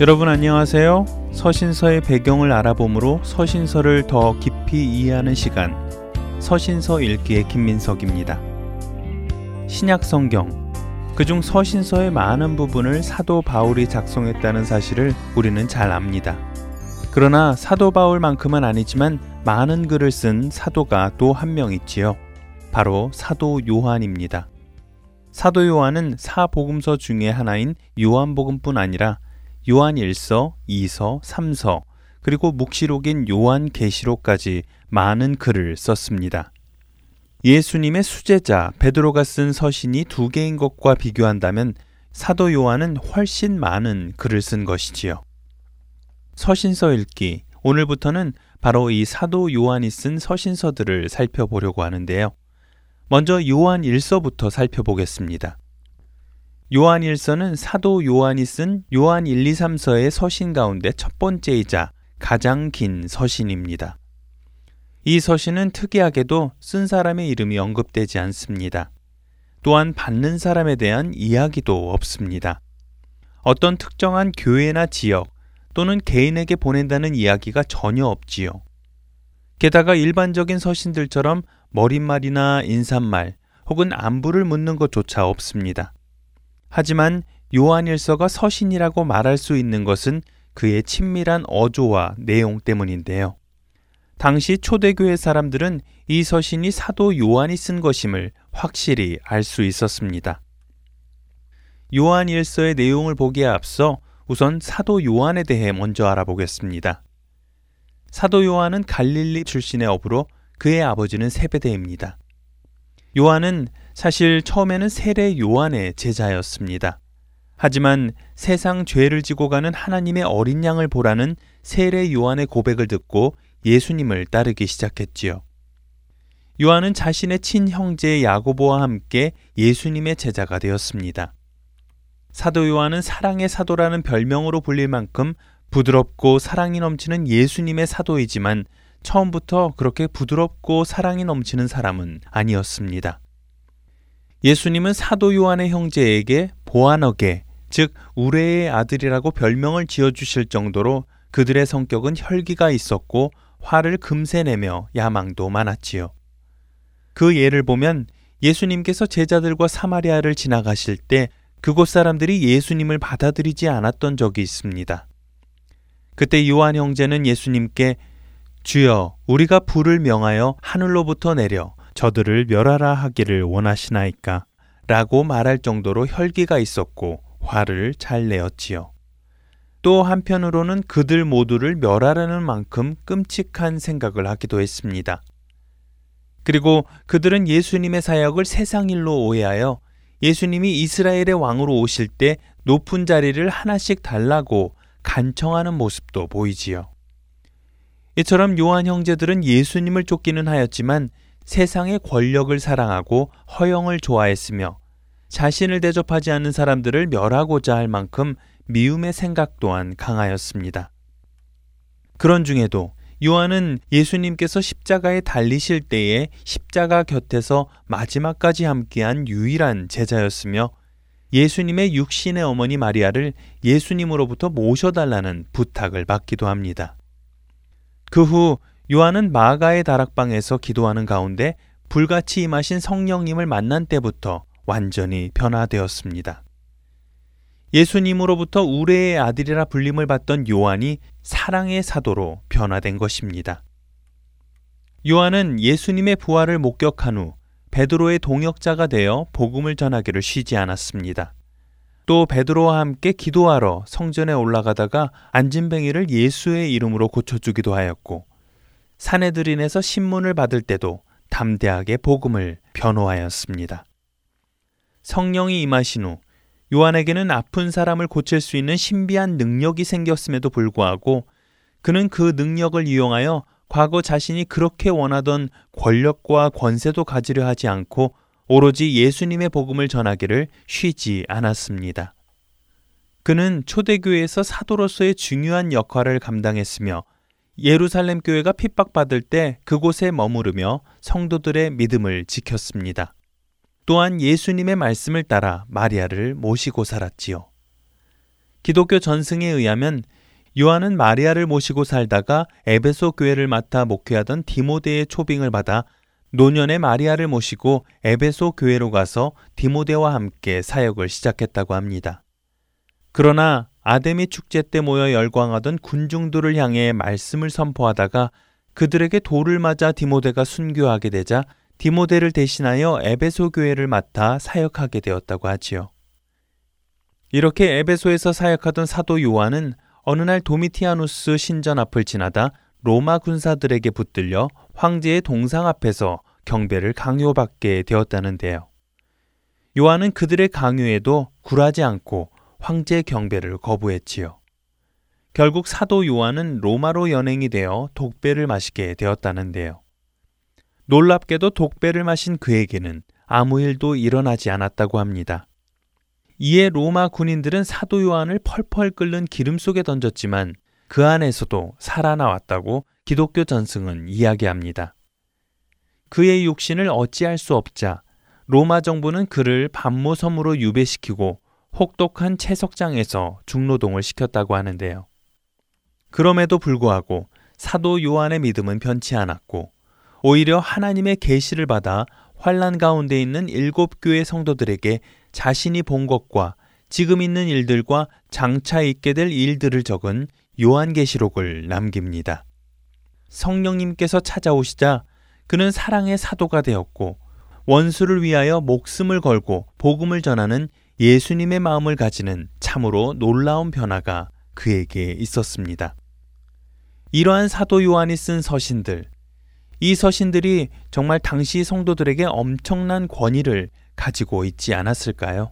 여러분 안녕하세요. 서신서의 배경을 알아봄으로 서신서를 더 깊이 이해하는 시간, 서신서 읽기의 김민석입니다. 신약 성경, 그중 서신서의 많은 부분을 사도 바울이 작성했다는 사실을 우리는 잘 압니다. 그러나 사도 바울만큼은 아니지만 많은 글을 쓴 사도가 또 한 명 있지요. 바로 사도 요한입니다. 사도 요한은 사복음서 중에 하나인 요한복음뿐 아니라 요한 1서, 2서, 3서, 그리고 묵시록인 요한 계시록까지 많은 글을 썼습니다. 예수님의 수제자 베드로가 쓴 서신이 2개인 것과 비교한다면 사도 요한은 훨씬 많은 글을 쓴 것이지요. 서신서 읽기, 오늘부터는 바로 이 사도 요한이 쓴 서신서들을 살펴보려고 하는데요. 먼저 요한 1서부터 살펴보겠습니다. 요한 1서는 사도 요한이 쓴 요한 1, 2, 3서의 서신 가운데 첫 번째이자 가장 긴 서신입니다. 이 서신은 특이하게도 쓴 사람의 이름이 언급되지 않습니다. 또한 받는 사람에 대한 이야기도 없습니다. 어떤 특정한 교회나 지역 또는 개인에게 보낸다는 이야기가 전혀 없지요. 게다가 일반적인 서신들처럼 머릿말이나 인사말 혹은 안부를 묻는 것조차 없습니다. 하지만 요한일서가 서신이라고 말할 수 있는 것은 그의 친밀한 어조와 내용 때문인데요. 당시 초대교회 사람들은 이 서신이 사도 요한이 쓴 것임을 확실히 알 수 있었습니다. 요한일서의 내용을 보기에 앞서 우선 사도 요한에 대해 먼저 알아보겠습니다. 사도 요한은 갈릴리 출신의 어부로 그의 아버지는 세베대입니다. 요한은 사실 처음에는 세례 요한의 제자였습니다. 하지만 세상 죄를 지고 가는 하나님의 어린 양을 보라는 세례 요한의 고백을 듣고 예수님을 따르기 시작했지요. 요한은 자신의 친형제 야고보와 함께 예수님의 제자가 되었습니다. 사도 요한은 사랑의 사도라는 별명으로 불릴 만큼 부드럽고 사랑이 넘치는 예수님의 사도이지만 처음부터 그렇게 부드럽고 사랑이 넘치는 사람은 아니었습니다. 예수님은 사도 요한의 형제에게 보아너게, 즉 우레의 아들이라고 별명을 지어주실 정도로 그들의 성격은 혈기가 있었고 화를 금세 내며 야망도 많았지요. 그 예를 보면 예수님께서 제자들과 사마리아를 지나가실 때 그곳 사람들이 예수님을 받아들이지 않았던 적이 있습니다. 그때 요한 형제는 예수님께 주여, 우리가 불을 명하여 하늘로부터 내려 저들을 멸하라 하기를 원하시나이까? 라고 말할 정도로 혈기가 있었고 화를 잘 내었지요. 또 한편으로는 그들 모두를 멸하라는 만큼 끔찍한 생각을 하기도 했습니다. 그리고 그들은 예수님의 사역을 세상 일로 오해하여 예수님이 이스라엘의 왕으로 오실 때 높은 자리를 하나씩 달라고 간청하는 모습도 보이지요. 이처럼 요한 형제들은 예수님을 쫓기는 하였지만 세상의 권력을 사랑하고 허영을 좋아했으며 자신을 대접하지 않는 사람들을 멸하고자 할 만큼 미움의 생각 또한 강하였습니다. 그런 중에도 요한은 예수님께서 십자가에 달리실 때에 십자가 곁에서 마지막까지 함께한 유일한 제자였으며 예수님의 육신의 어머니 마리아를 예수님으로부터 모셔달라는 부탁을 받기도 합니다. 그 후 요한은 마가의 다락방에서 기도하는 가운데 불같이 임하신 성령님을 만난 때부터 완전히 변화되었습니다. 예수님으로부터 우레의 아들이라 불림을 받던 요한이 사랑의 사도로 변화된 것입니다. 요한은 예수님의 부활을 목격한 후 베드로의 동역자가 되어 복음을 전하기를 쉬지 않았습니다. 또 베드로와 함께 기도하러 성전에 올라가다가 안진뱅이를 예수의 이름으로 고쳐주기도 하였고, 산헤드린에서 신문을 받을 때도 담대하게 복음을 변호하였습니다. 성령이 임하신 후 요한에게는 아픈 사람을 고칠 수 있는 신비한 능력이 생겼음에도 불구하고 그는 그 능력을 이용하여 과거 자신이 그렇게 원하던 권력과 권세도 가지려 하지 않고 오로지 예수님의 복음을 전하기를 쉬지 않았습니다. 그는 초대교회에서 사도로서의 중요한 역할을 감당했으며 예루살렘 교회가 핍박받을 때 그곳에 머무르며 성도들의 믿음을 지켰습니다. 또한 예수님의 말씀을 따라 마리아를 모시고 살았지요. 기독교 전승에 의하면 요한은 마리아를 모시고 살다가 에베소 교회를 맡아 목회하던 디모데의 초빙을 받아 노년에 마리아를 모시고 에베소 교회로 가서 디모데와 함께 사역을 시작했다고 합니다. 그러나 아데미 축제 때 모여 열광하던 군중들을 향해 말씀을 선포하다가 그들에게 돌을 맞아 디모데가 순교하게 되자 디모데를 대신하여 에베소 교회를 맡아 사역하게 되었다고 하지요. 이렇게 에베소에서 사역하던 사도 요한은 어느 날 도미티아누스 신전 앞을 지나다 로마 군사들에게 붙들려 황제의 동상 앞에서 경배를 강요받게 되었다는데요. 요한은 그들의 강요에도 굴하지 않고 황제 경배를 거부했지요. 결국 사도 요한은 로마로 연행이 되어 독배를 마시게 되었다는데요. 놀랍게도 독배를 마신 그에게는 아무 일도 일어나지 않았다고 합니다. 이에 로마 군인들은 사도 요한을 펄펄 끓는 기름 속에 던졌지만 그 안에서도 살아나왔다고 기독교 전승은 이야기합니다. 그의 육신을 어찌할 수 없자 로마 정부는 그를 반모섬으로 유배시키고 혹독한 채석장에서 중노동을 시켰다고 하는데요. 그럼에도 불구하고 사도 요한의 믿음은 변치 않았고 오히려 하나님의 계시를 받아 환난 가운데 있는 7교회 성도들에게 자신이 본 것과 지금 있는 일들과 장차 있게 될 일들을 적은 요한계시록을 남깁니다. 성령님께서 찾아오시자 그는 사랑의 사도가 되었고 원수를 위하여 목숨을 걸고 복음을 전하는 예수님의 마음을 가지는 참으로 놀라운 변화가 그에게 있었습니다. 이러한 사도 요한이 쓴 서신들, 이 서신들이 정말 당시 성도들에게 엄청난 권위를 가지고 있지 않았을까요?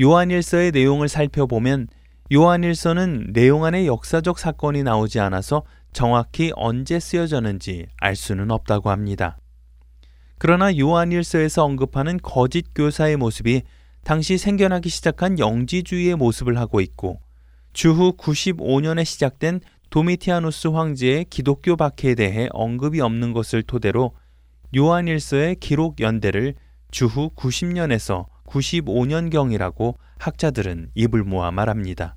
요한일서의 내용을 살펴보면 요한일서는 내용 안에 역사적 사건이 나오지 않아서 정확히 언제 쓰여졌는지 알 수는 없다고 합니다. 그러나 요한일서에서 언급하는 거짓 교사의 모습이 당시 생겨나기 시작한 영지주의의 모습을 하고 있고 주후 95년에 시작된 도미티아누스 황제의 기독교 박해에 대해 언급이 없는 것을 토대로 요한일서의 기록 연대를 주후 90년에서 95년경이라고 학자들은 입을 모아 말합니다.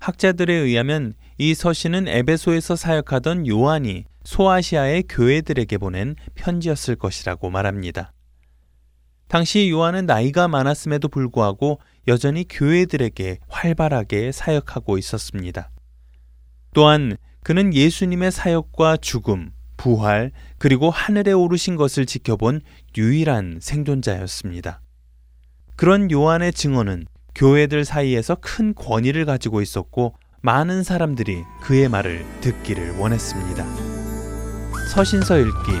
학자들에 의하면 이 서신은 에베소에서 사역하던 요한이 소아시아의 교회들에게 보낸 편지였을 것이라고 말합니다. 당시 요한은 나이가 많았음에도 불구하고 여전히 교회들에게 활발하게 사역하고 있었습니다. 또한 그는 예수님의 사역과 죽음, 부활, 그리고 하늘에 오르신 것을 지켜본 유일한 생존자였습니다. 그런 요한의 증언은 교회들 사이에서 큰 권위를 가지고 있었고 많은 사람들이 그의 말을 듣기를 원했습니다. 서신서 읽기,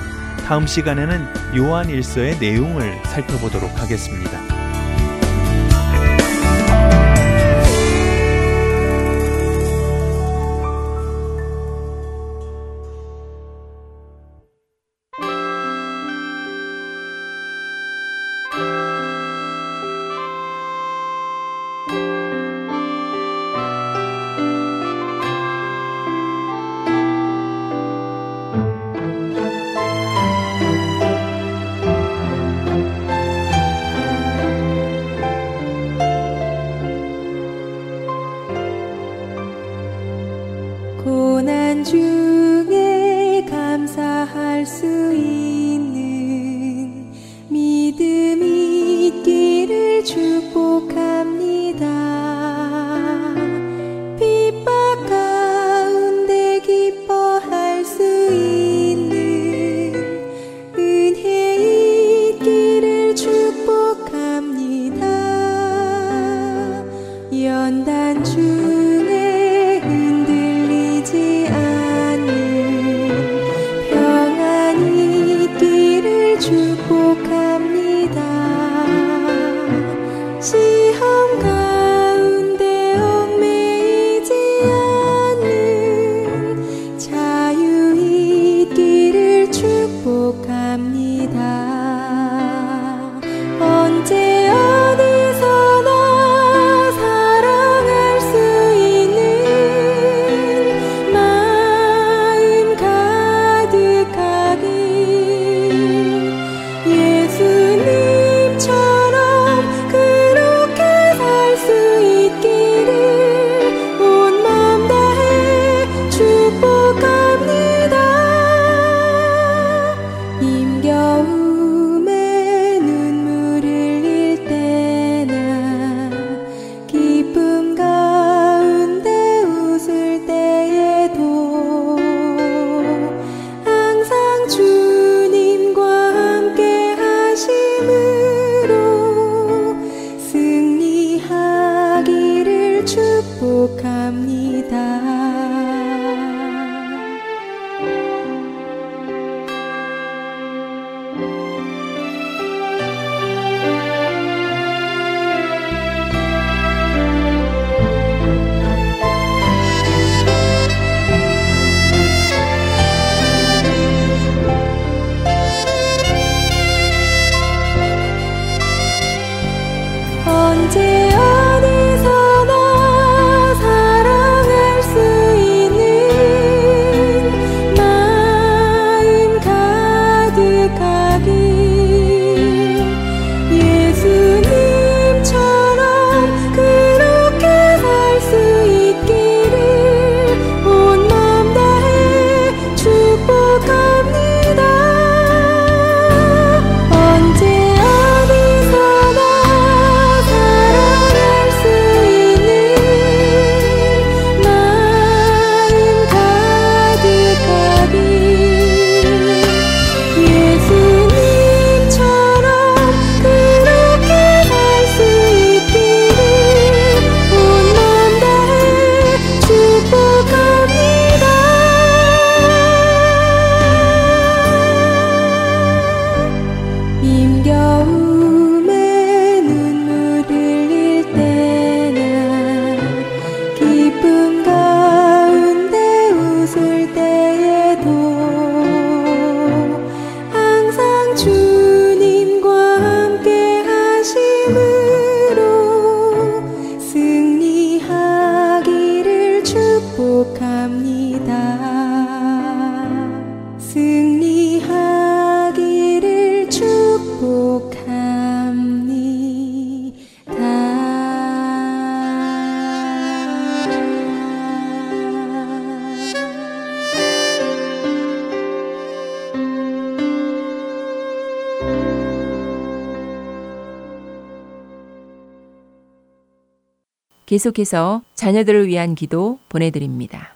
다음 시간에는 요한 일서의 내용을 살펴보도록 하겠습니다. 축복합니다. 축복합니다. 승리하기를 축복합니다. 계속해서 자녀들을 위한 기도 보내드립니다.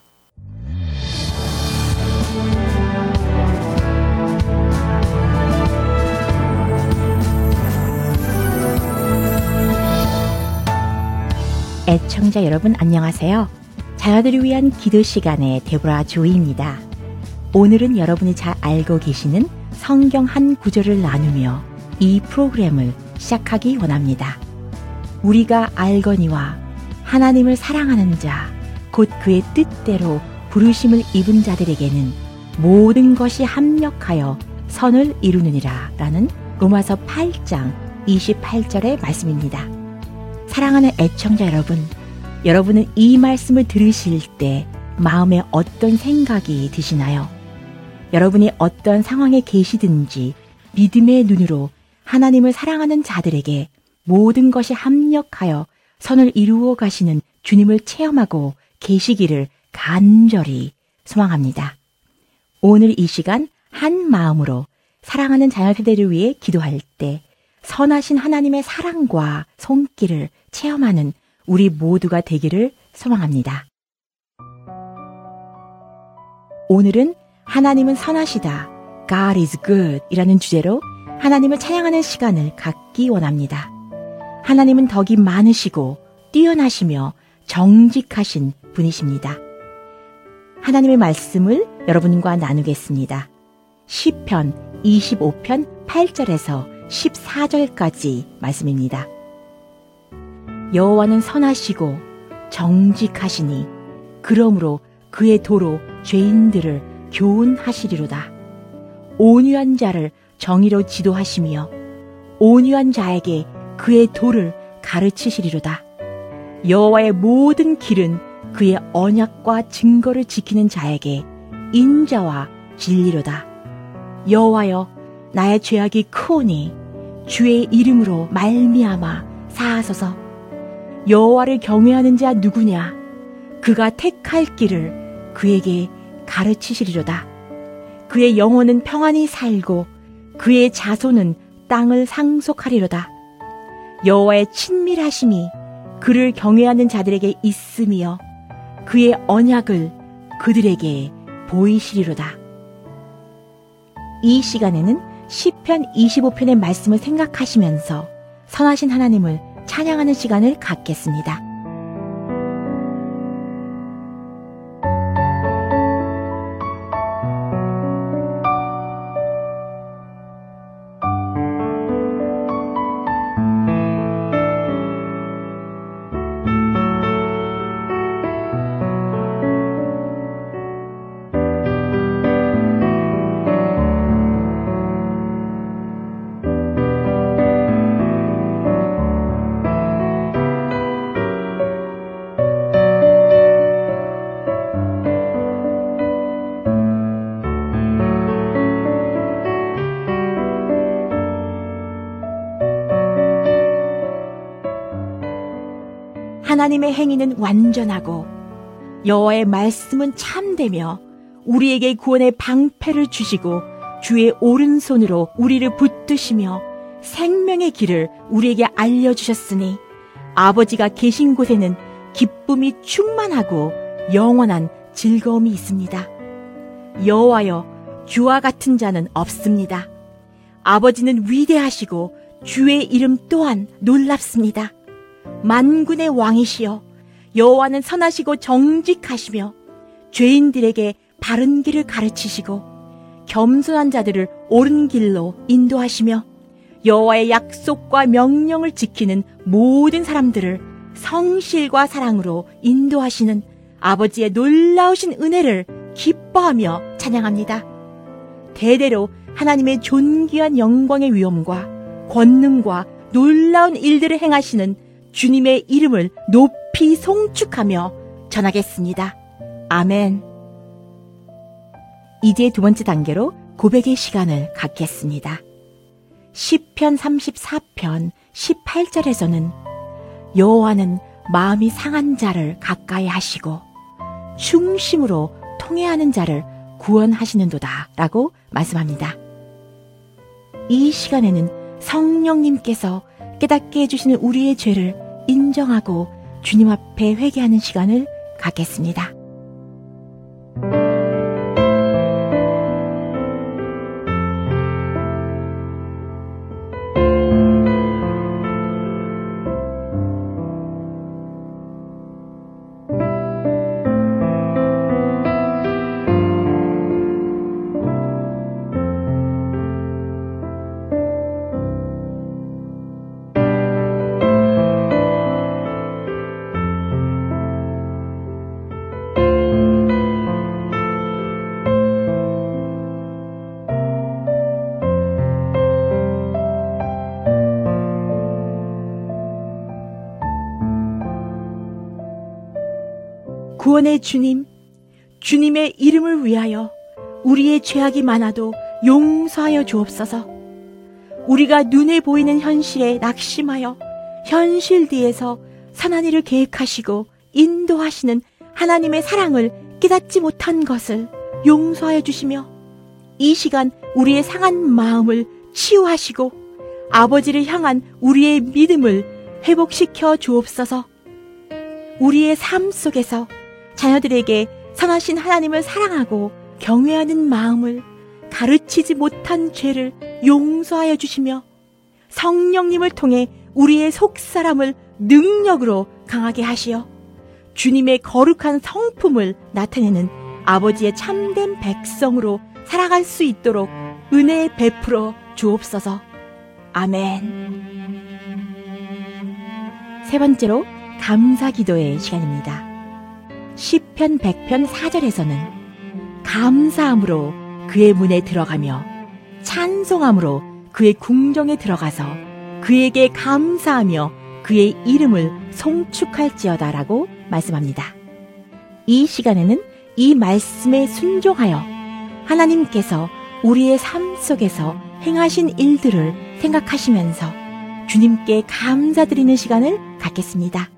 애청자 여러분 안녕하세요. 자녀들을 위한 기도 시간의 데보라 조이입니다. 오늘은 여러분이 잘 알고 계시는 성경 한 구절을 나누며 이 프로그램을 시작하기 원합니다. 우리가 알거니와 하나님을 사랑하는 자, 곧 그의 뜻대로 부르심을 입은 자들에게는 모든 것이 합력하여 선을 이루느니라 라는 로마서 8장 28절의 말씀입니다. 사랑하는 애청자 여러분, 여러분은 이 말씀을 들으실 때 마음에 어떤 생각이 드시나요? 여러분이 어떤 상황에 계시든지 믿음의 눈으로 하나님을 사랑하는 자들에게 모든 것이 합력하여 선을 이루어 가시는 주님을 체험하고 계시기를 간절히 소망합니다. 오늘 이 시간 한 마음으로 사랑하는 자녀세대를 위해 기도할 때 선하신 하나님의 사랑과 손길을 체험하는 우리 모두가 되기를 소망합니다. 오늘은 하나님은 선하시다, God is good 이라는 주제로 하나님을 찬양하는 시간을 갖기 원합니다. 하나님은 덕이 많으시고 뛰어나시며 정직하신 분이십니다. 하나님의 말씀을 여러분과 나누겠습니다. 시편 25편 8절에서 14절까지 말씀입니다. 여호와는 선하시고 정직하시니 그러므로 그의 도로 죄인들을 교훈하시리로다. 온유한 자를 정의로 지도하시며 온유한 자에게 그의 도를 가르치시리로다. 여호와의 모든 길은 그의 언약과 증거를 지키는 자에게 인자와 진리로다. 여호와여 나의 죄악이 크오니 주의 이름으로 말미암아 사하소서. 여호와를 경외하는 자 누구냐? 그가 택할 길을 그에게 가르치시리로다. 그의 영혼은 평안히 살고 그의 자손은 땅을 상속하리로다. 여호와의 친밀하심이 그를 경외하는 자들에게 있으며 그의 언약을 그들에게 보이시리로다. 이 시간에는 시편 25편의 말씀을 생각하시면서 선하신 하나님을 찬양하는 시간을 갖겠습니다. 하나님의 행위는 완전하고 여호와의 말씀은 참되며 우리에게 구원의 방패를 주시고 주의 오른손으로 우리를 붙드시며 생명의 길을 우리에게 알려주셨으니 아버지가 계신 곳에는 기쁨이 충만하고 영원한 즐거움이 있습니다. 여호와여 주와 같은 자는 없습니다. 아버지는 위대하시고 주의 이름 또한 놀랍습니다. 만군의 왕이시여 여호와는 선하시고 정직하시며 죄인들에게 바른 길을 가르치시고 겸손한 자들을 옳은 길로 인도하시며 여호와의 약속과 명령을 지키는 모든 사람들을 성실과 사랑으로 인도하시는 아버지의 놀라우신 은혜를 기뻐하며 찬양합니다. 대대로 하나님의 존귀한 영광의 위엄과 권능과 놀라운 일들을 행하시는 주님의 이름을 높이 송축하며 전하겠습니다. 아멘. 이제 두 번째 단계로 고백의 시간을 갖겠습니다. 시편 34편 18절에서는 여호와는 마음이 상한 자를 가까이 하시고 중심으로 통회하는 자를 구원하시는도다 라고 말씀합니다. 이 시간에는 성령님께서 깨닫게 해주시는 우리의 죄를 인정하고 주님 앞에 회개하는 시간을 갖겠습니다. 구원의 주님, 주님의 이름을 위하여 우리의 죄악이 많아도 용서하여 주옵소서. 우리가 눈에 보이는 현실에 낙심하여 현실 뒤에서 선한 일을 계획하시고 인도하시는 하나님의 사랑을 깨닫지 못한 것을 용서하여 주시며, 이 시간 우리의 상한 마음을 치유하시고 아버지를 향한 우리의 믿음을 회복시켜 주옵소서. 우리의 삶 속에서 자녀들에게 선하신 하나님을 사랑하고 경외하는 마음을, 가르치지 못한 죄를 용서하여 주시며, 성령님을 통해 우리의 속사람을 능력으로 강하게 하시어 주님의 거룩한 성품을 나타내는 아버지의 참된 백성으로 살아갈 수 있도록 은혜 베풀어 주옵소서. 아멘. 세 번째로 감사기도의 시간입니다. 시편 100편 4절에서는 감사함으로 그의 문에 들어가며 찬송함으로 그의 궁정에 들어가서 그에게 감사하며 그의 이름을 송축할지어다 라고 말씀합니다. 이 시간에는 이 말씀에 순종하여 하나님께서 우리의 삶 속에서 행하신 일들을 생각하시면서 주님께 감사드리는 시간을 갖겠습니다.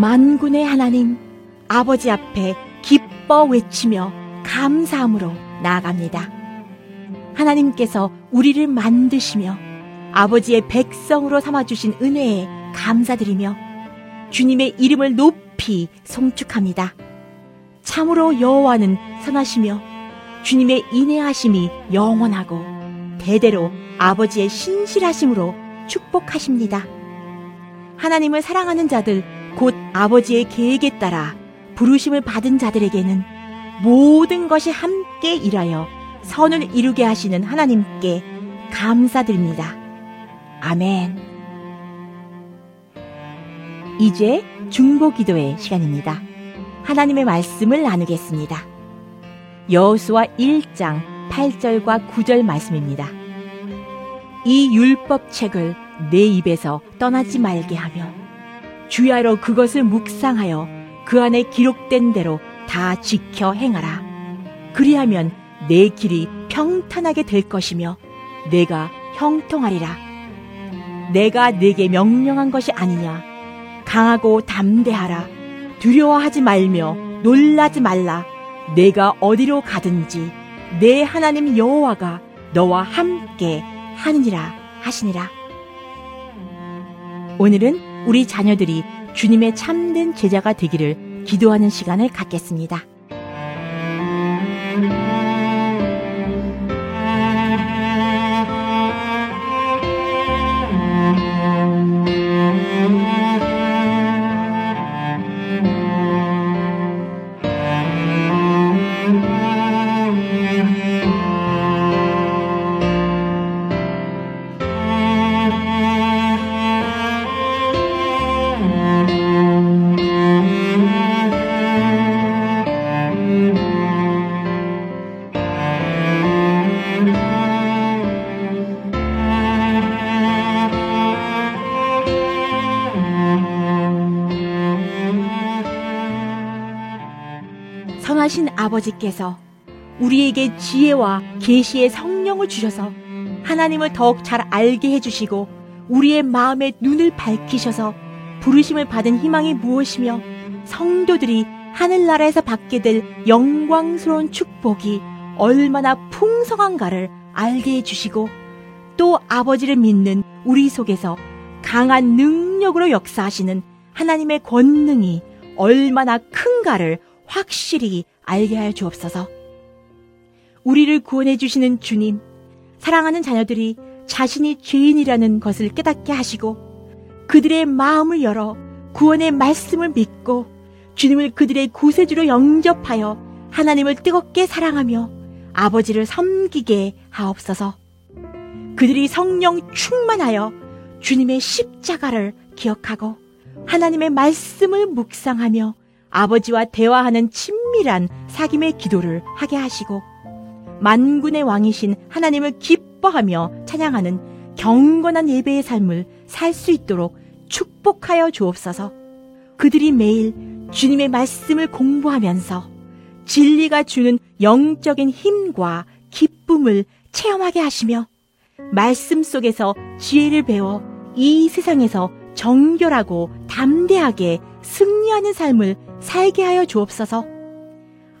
만군의 하나님, 아버지 앞에 기뻐 외치며 감사함으로 나아갑니다. 하나님께서 우리를 만드시며 아버지의 백성으로 삼아주신 은혜에 감사드리며 주님의 이름을 높이 송축합니다. 참으로 여호와는 선하시며 주님의 인애하심이 영원하고 대대로 아버지의 신실하심으로 축복하십니다. 하나님을 사랑하는 자들, 곧 아버지의 계획에 따라 부르심을 받은 자들에게는 모든 것이 함께 일하여 선을 이루게 하시는 하나님께 감사드립니다. 아멘. 이제 중보기도의 시간입니다. 하나님의 말씀을 나누겠습니다. 여호수아 1장 8절과 9절 말씀입니다. 이 율법책을 내 입에서 떠나지 말게 하며 주야로 그것을 묵상하여 그 안에 기록된 대로 다 지켜 행하라. 그리하면 내 길이 평탄하게 될 것이며 내가 형통하리라. 내가 네게 명령한 것이 아니냐. 강하고 담대하라. 두려워하지 말며 놀라지 말라. 내가 어디로 가든지 내 하나님 여호와가 너와 함께 하느니라 하시니라. 오늘은 우리 자녀들이 주님의 참된 제자가 되기를 기도하는 시간을 갖겠습니다. 아버지께서 우리에게 지혜와 계시의 성령을 주셔서 하나님을 더욱 잘 알게 해주시고 우리의 마음의 눈을 밝히셔서 부르심을 받은 희망이 무엇이며 성도들이 하늘나라에서 받게 될 영광스러운 축복이 얼마나 풍성한가를 알게 해주시고 또 아버지를 믿는 우리 속에서 강한 능력으로 역사하시는 하나님의 권능이 얼마나 큰가를 확실히 알게 하여 주옵소서. 우리를 구원해 주시는 주님, 사랑하는 자녀들이 자신이 죄인이라는 것을 깨닫게 하시고 그들의 마음을 열어 구원의 말씀을 믿고 주님을 그들의 구세주로 영접하여 하나님을 뜨겁게 사랑하며 아버지를 섬기게 하옵소서. 그들이 성령 충만하여 주님의 십자가를 기억하고 하나님의 말씀을 묵상하며 아버지와 대화하는 친밀한 사귐의 기도를 하게 하시고 만군의 왕이신 하나님을 기뻐하며 찬양하는 경건한 예배의 삶을 살 수 있도록 축복하여 주옵소서. 그들이 매일 주님의 말씀을 공부하면서 진리가 주는 영적인 힘과 기쁨을 체험하게 하시며 말씀 속에서 지혜를 배워 이 세상에서 정결하고 담대하게 승리하는 삶을 살게 하여 주옵소서.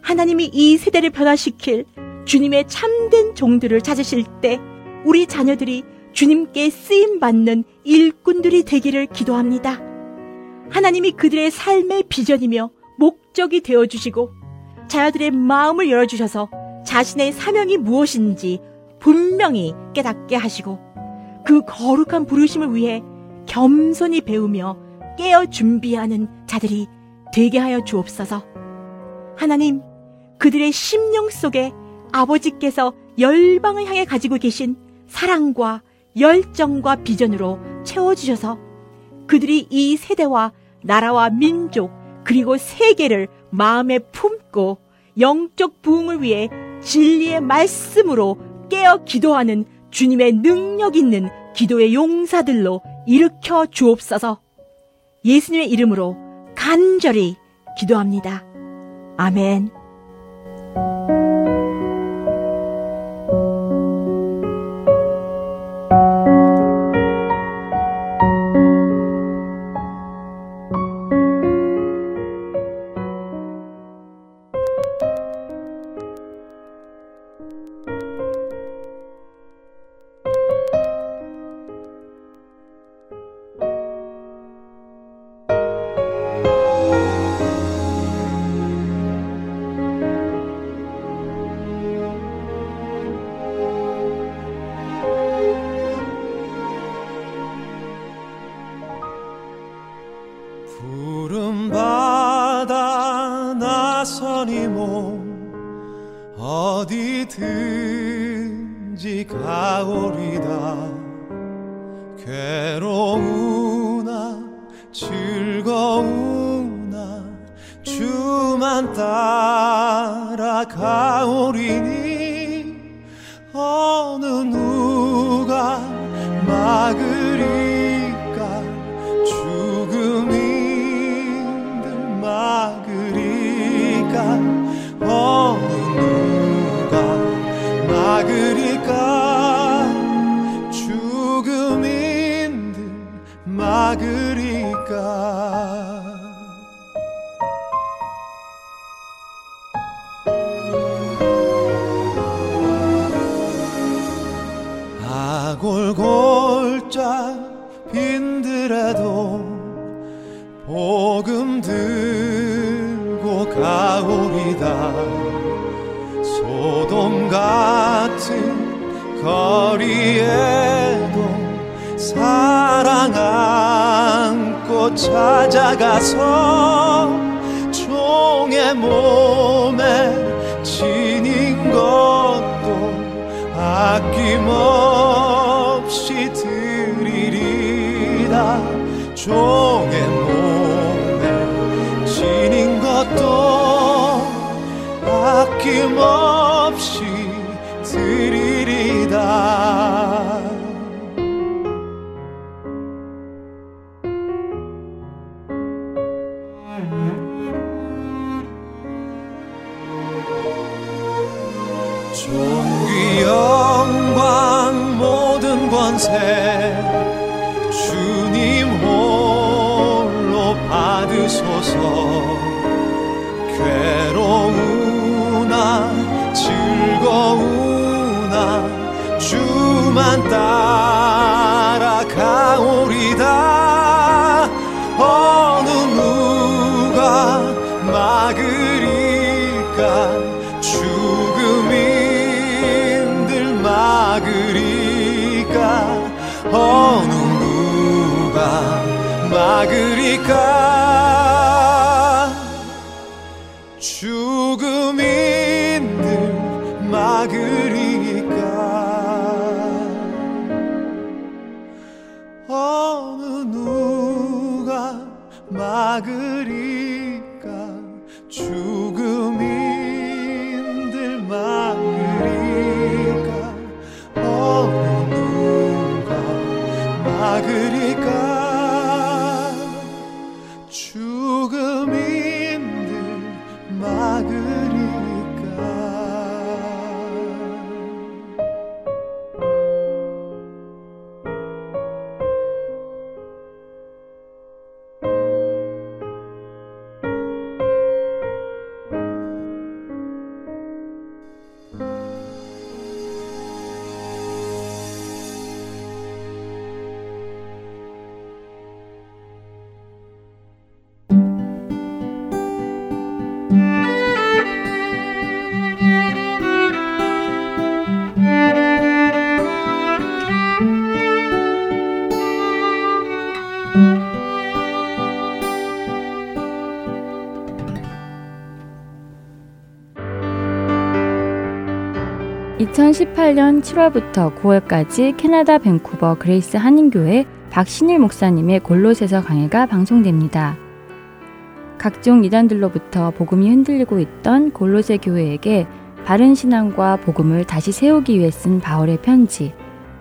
하나님이 이 세대를 변화시킬 주님의 참된 종들을 찾으실 때 우리 자녀들이 주님께 쓰임받는 일꾼들이 되기를 기도합니다. 하나님이 그들의 삶의 비전이며 목적이 되어주시고 자녀들의 마음을 열어주셔서 자신의 사명이 무엇인지 분명히 깨닫게 하시고 그 거룩한 부르심을 위해 겸손히 배우며 깨어 준비하는 자들이 되게 하여 주옵소서. 하나님, 그들의 심령 속에 아버지께서 열방을 향해 가지고 계신 사랑과 열정과 비전으로 채워주셔서 그들이 이 세대와 나라와 민족 그리고 세계를 마음에 품고 영적 부흥을 위해 진리의 말씀으로 깨어 기도하는 주님의 능력 있는 기도의 용사들로 일으켜 주옵소서. 예수님의 이름으로 간절히 기도합니다. 아멘. 존귀 영광 모든 권세 주님 홀로 받으소서. 괴로우나 즐거우나 주만 따라가오리다. 어느 누가 막으리까. 어느 누가 막으리까. 죽음인들 막으리까. 어느 누가 막으리까. 죽음인들 막으리까. 어느 막으리까. 죽음인들 막으리까. 2018년 7월부터 9월까지 캐나다 벤쿠버 그레이스 한인교회 박신일 목사님의 골로새서 강해가 방송됩니다. 각종 이단들로부터 복음이 흔들리고 있던 골로새 교회에게 바른 신앙과 복음을 다시 세우기 위해 쓴 바울의 편지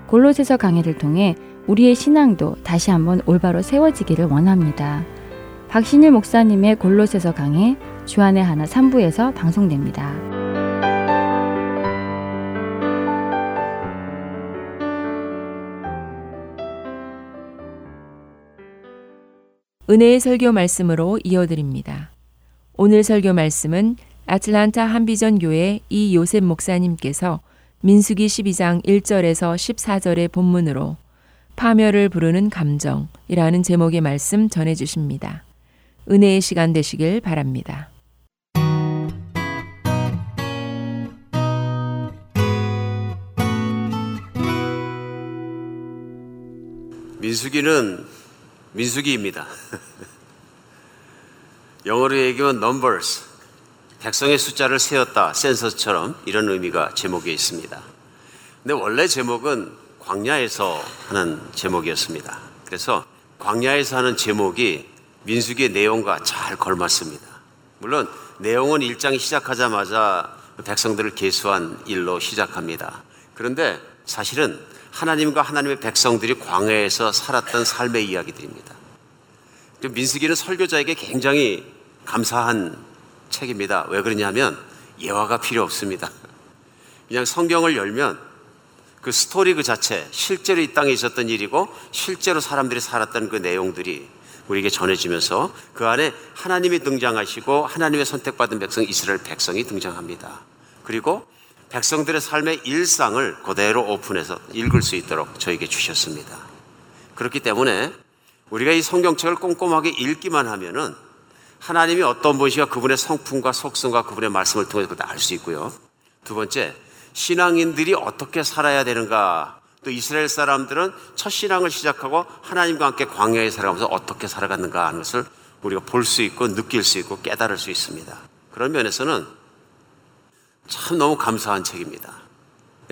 골로새서 강해를 통해 우리의 신앙도 다시 한번 올바로 세워지기를 원합니다. 박신일 목사님의 골로새서 강해 주안의 하나 3부에서 방송됩니다. 은혜의 설교 말씀으로 이어드립니다. 오늘 설교 말씀은 아틀란타 한비전교회 이 요셉 목사님께서 민수기 12장 1절에서 14절의 본문으로 파멸을 부르는 감정이라는 제목의 말씀 전해주십니다. 은혜의 시간 되시길 바랍니다. 민수기는 민수기입니다. 영어로 얘기하면 numbers, 백성의 숫자를 세었다, 센서스처럼 이런 의미가 제목에 있습니다. 근데 원래 제목은 광야에서 하는 제목이었습니다. 그래서 광야에서 하는 제목이 민수기의 내용과 잘 걸맞습니다. 물론 내용은 1장이 시작하자마자 백성들을 계수한 일로 시작합니다. 그런데 사실은 하나님과 하나님의 백성들이 광야에서 살았던 삶의 이야기들입니다. 민수기는 설교자에게 굉장히 감사한 책입니다. 왜 그러냐면 예화가 필요 없습니다. 그냥 성경을 열면 그 스토리 그 자체, 실제로 이 땅에 있었던 일이고 실제로 사람들이 살았던 그 내용들이 우리에게 전해지면서 그 안에 하나님이 등장하시고 하나님의 선택받은 백성 이스라엘 백성이 등장합니다. 그리고 백성들의 삶의 일상을 그대로 오픈해서 읽을 수 있도록 저에게 주셨습니다. 그렇기 때문에 우리가 이 성경책을 꼼꼼하게 읽기만 하면은 하나님이 어떤 분이시가 그분의 성품과 속성과 그분의 말씀을 통해서 그걸 알 수 있고요. 두 번째, 신앙인들이 어떻게 살아야 되는가. 또 이스라엘 사람들은 첫 신앙을 시작하고 하나님과 함께 광야에 살아가면서 어떻게 살아갔는가 하는 것을 우리가 볼 수 있고 느낄 수 있고 깨달을 수 있습니다. 그런 면에서는 참 너무 감사한 책입니다.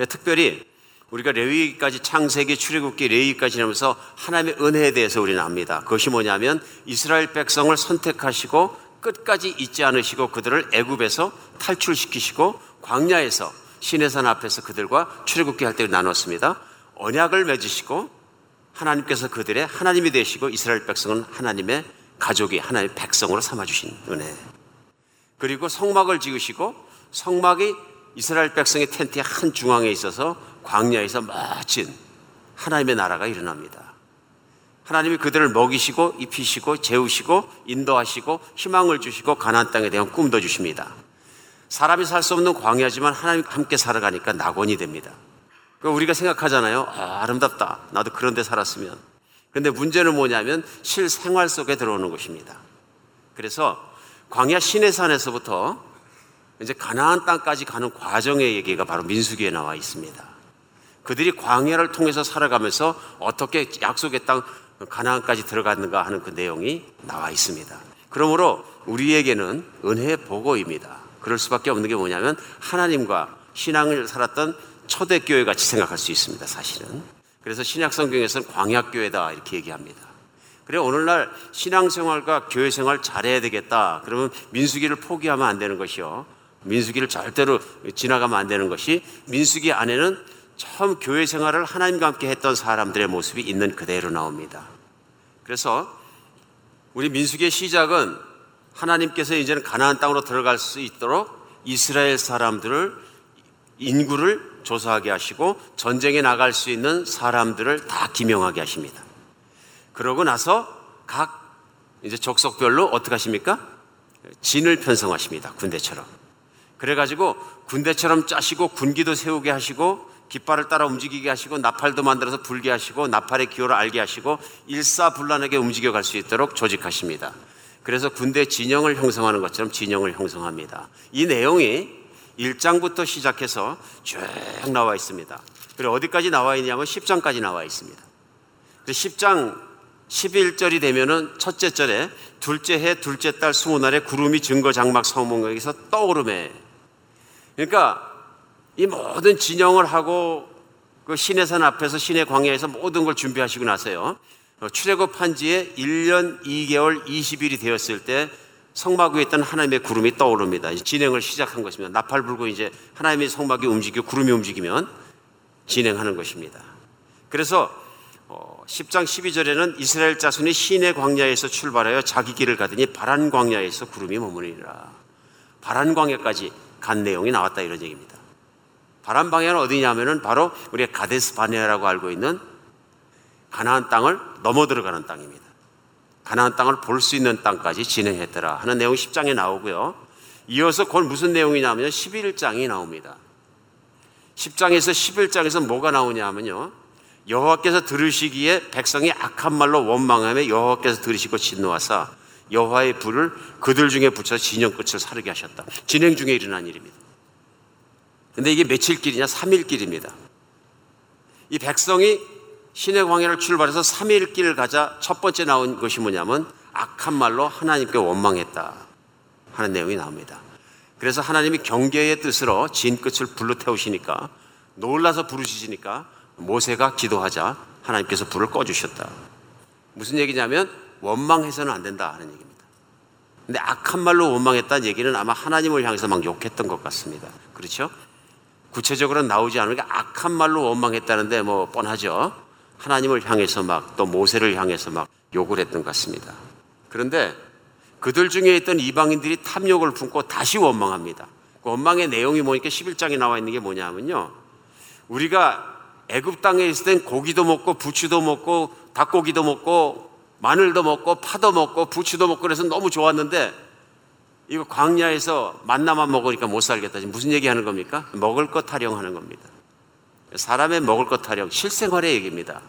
특별히 우리가 레위기까지 창세기 출애굽기 레위기까지 지나면서 하나님의 은혜에 대해서 우리는 압니다. 그것이 뭐냐면 이스라엘 백성을 선택하시고 끝까지 잊지 않으시고 그들을 애굽에서 탈출시키시고 광야에서 시내산 앞에서 그들과 출애굽기 할 때 나눴습니다. 언약을 맺으시고 하나님께서 그들의 하나님이 되시고 이스라엘 백성은 하나님의 가족이 하나님의 백성으로 삼아주신 은혜. 그리고 성막을 지으시고 성막이 이스라엘 백성의 텐트의 한 중앙에 있어서 광야에서 멋진 하나님의 나라가 일어납니다. 하나님이 그들을 먹이시고 입히시고 재우시고 인도하시고 희망을 주시고 가나안 땅에 대한 꿈도 주십니다. 사람이 살 수 없는 광야지만 하나님과 함께 살아가니까 낙원이 됩니다. 우리가 생각하잖아요. 아, 아름답다. 나도 그런 데 살았으면. 그런데 문제는 뭐냐면 실생활 속에 들어오는 것입니다. 그래서 광야 시내산에서부터 이제 가나안 땅까지 가는 과정의 얘기가 바로 민수기에 나와 있습니다. 그들이 광야를 통해서 살아가면서 어떻게 약속의 땅 가나안까지 들어갔는가 하는 그 내용이 나와 있습니다. 그러므로 우리에게는 은혜의 보고입니다. 그럴 수밖에 없는 게 뭐냐면 하나님과 신앙을 살았던 초대교회 같이 생각할 수 있습니다. 사실은. 그래서 신약성경에서는 광야교회다 이렇게 얘기합니다. 그래 오늘날 신앙생활과 교회생활 잘해야 되겠다. 그러면 민수기를 포기하면 안 되는 것이요. 민수기를 절대로 지나가면 안 되는 것이 민수기 안에는 처음 교회생활을 하나님과 함께 했던 사람들의 모습이 있는 그대로 나옵니다. 그래서 우리 민수기의 시작은 하나님께서 이제는 가나안 땅으로 들어갈 수 있도록 이스라엘 사람들을 인구를 조사하게 하시고 전쟁에 나갈 수 있는 사람들을 다 기명하게 하십니다. 그러고 나서 각 이제 족속별로 어떻게 하십니까? 진을 편성하십니다. 군대처럼. 그래가지고 군대처럼 짜시고 군기도 세우게 하시고 깃발을 따라 움직이게 하시고 나팔도 만들어서 불게 하시고 나팔의 기호를 알게 하시고 일사불란하게 움직여갈 수 있도록 조직하십니다. 그래서 군대 진영을 형성하는 것처럼 진영을 형성합니다. 이 내용이 1장부터 시작해서 쭉 나와 있습니다. 그리고 어디까지 나와 있냐면 10장까지 나와 있습니다. 10장 11절이 되면은 첫째 절에 둘째 해 둘째 달 20날에 구름이 증거 장막 성문에서 떠오르매. 그러니까 이 모든 진영을 하고 그 시내산 앞에서 시내 광야에서 모든 걸 준비하시고 나서요. 출애굽한 지에 1년 2개월 20일이 되었을 때 성막 위에 있던 하나님의 구름이 떠오릅니다. 이제 진행을 시작한 것입니다. 나팔 불고 이제 하나님의 성막이 움직이고 구름이 움직이면 진행하는 것입니다. 그래서 10장 12절에는 이스라엘 자손이 시내 광야에서 출발하여 자기 길을 가더니 바란 광야에서 구름이 머무르니라. 바란 광야까지 간 내용이 나왔다 이런 얘기입니다. 바란 광야는 어디냐면은 바로 우리가 가데스 바네아라고 알고 있는 가나안 땅을 넘어 들어가는 땅입니다. 가나안 땅을 볼 수 있는 땅까지 진행했더라 하는 내용이 10장에 나오고요. 이어서 그건 무슨 내용이냐면 11장이 나옵니다. 10장에서 11장에서 뭐가 나오냐면요. 여호와께서 들으시기에 백성이 악한 말로 원망하며 여호와께서 들으시고 진노하사 여호와의 불을 그들 중에 붙여 진영 끝을 사르게 하셨다. 진행 중에 일어난 일입니다. 그런데 이게 며칠 길이냐? 3일 길입니다. 이 백성이 시내 광야를 출발해서 3일 길을 가자 첫 번째 나온 것이 뭐냐면 악한 말로 하나님께 원망했다 하는 내용이 나옵니다. 그래서 하나님이 경계의 뜻으로 진 끝을 불로 태우시니까 놀라서 부르시니까 모세가 기도하자 하나님께서 불을 꺼주셨다. 무슨 얘기냐면 원망해서는 안 된다 하는 얘기입니다. 근데 악한 말로 원망했다는 얘기는 아마 하나님을 향해서 막 욕했던 것 같습니다. 그렇죠? 구체적으로는 나오지 않으니까 악한 말로 원망했다는데 뭐 뻔하죠. 하나님을 향해서 막 또 모세를 향해서 막 욕을 했던 것 같습니다. 그런데 그들 중에 있던 이방인들이 탐욕을 품고 다시 원망합니다. 그 원망의 내용이 뭐니까 11장에 나와 있는 게 뭐냐면요. 우리가 애굽 땅에 있을 땐 고기도 먹고 부추도 먹고 닭고기도 먹고 마늘도 먹고 파도 먹고 부추도 먹고 그래서 너무 좋았는데 이거 광야에서 만나만 먹으니까 못 살겠다. 지금 무슨 얘기하는 겁니까? 먹을 것 타령하는 겁니다. 사람의 먹을 것 타령, 실생활의 얘기입니다.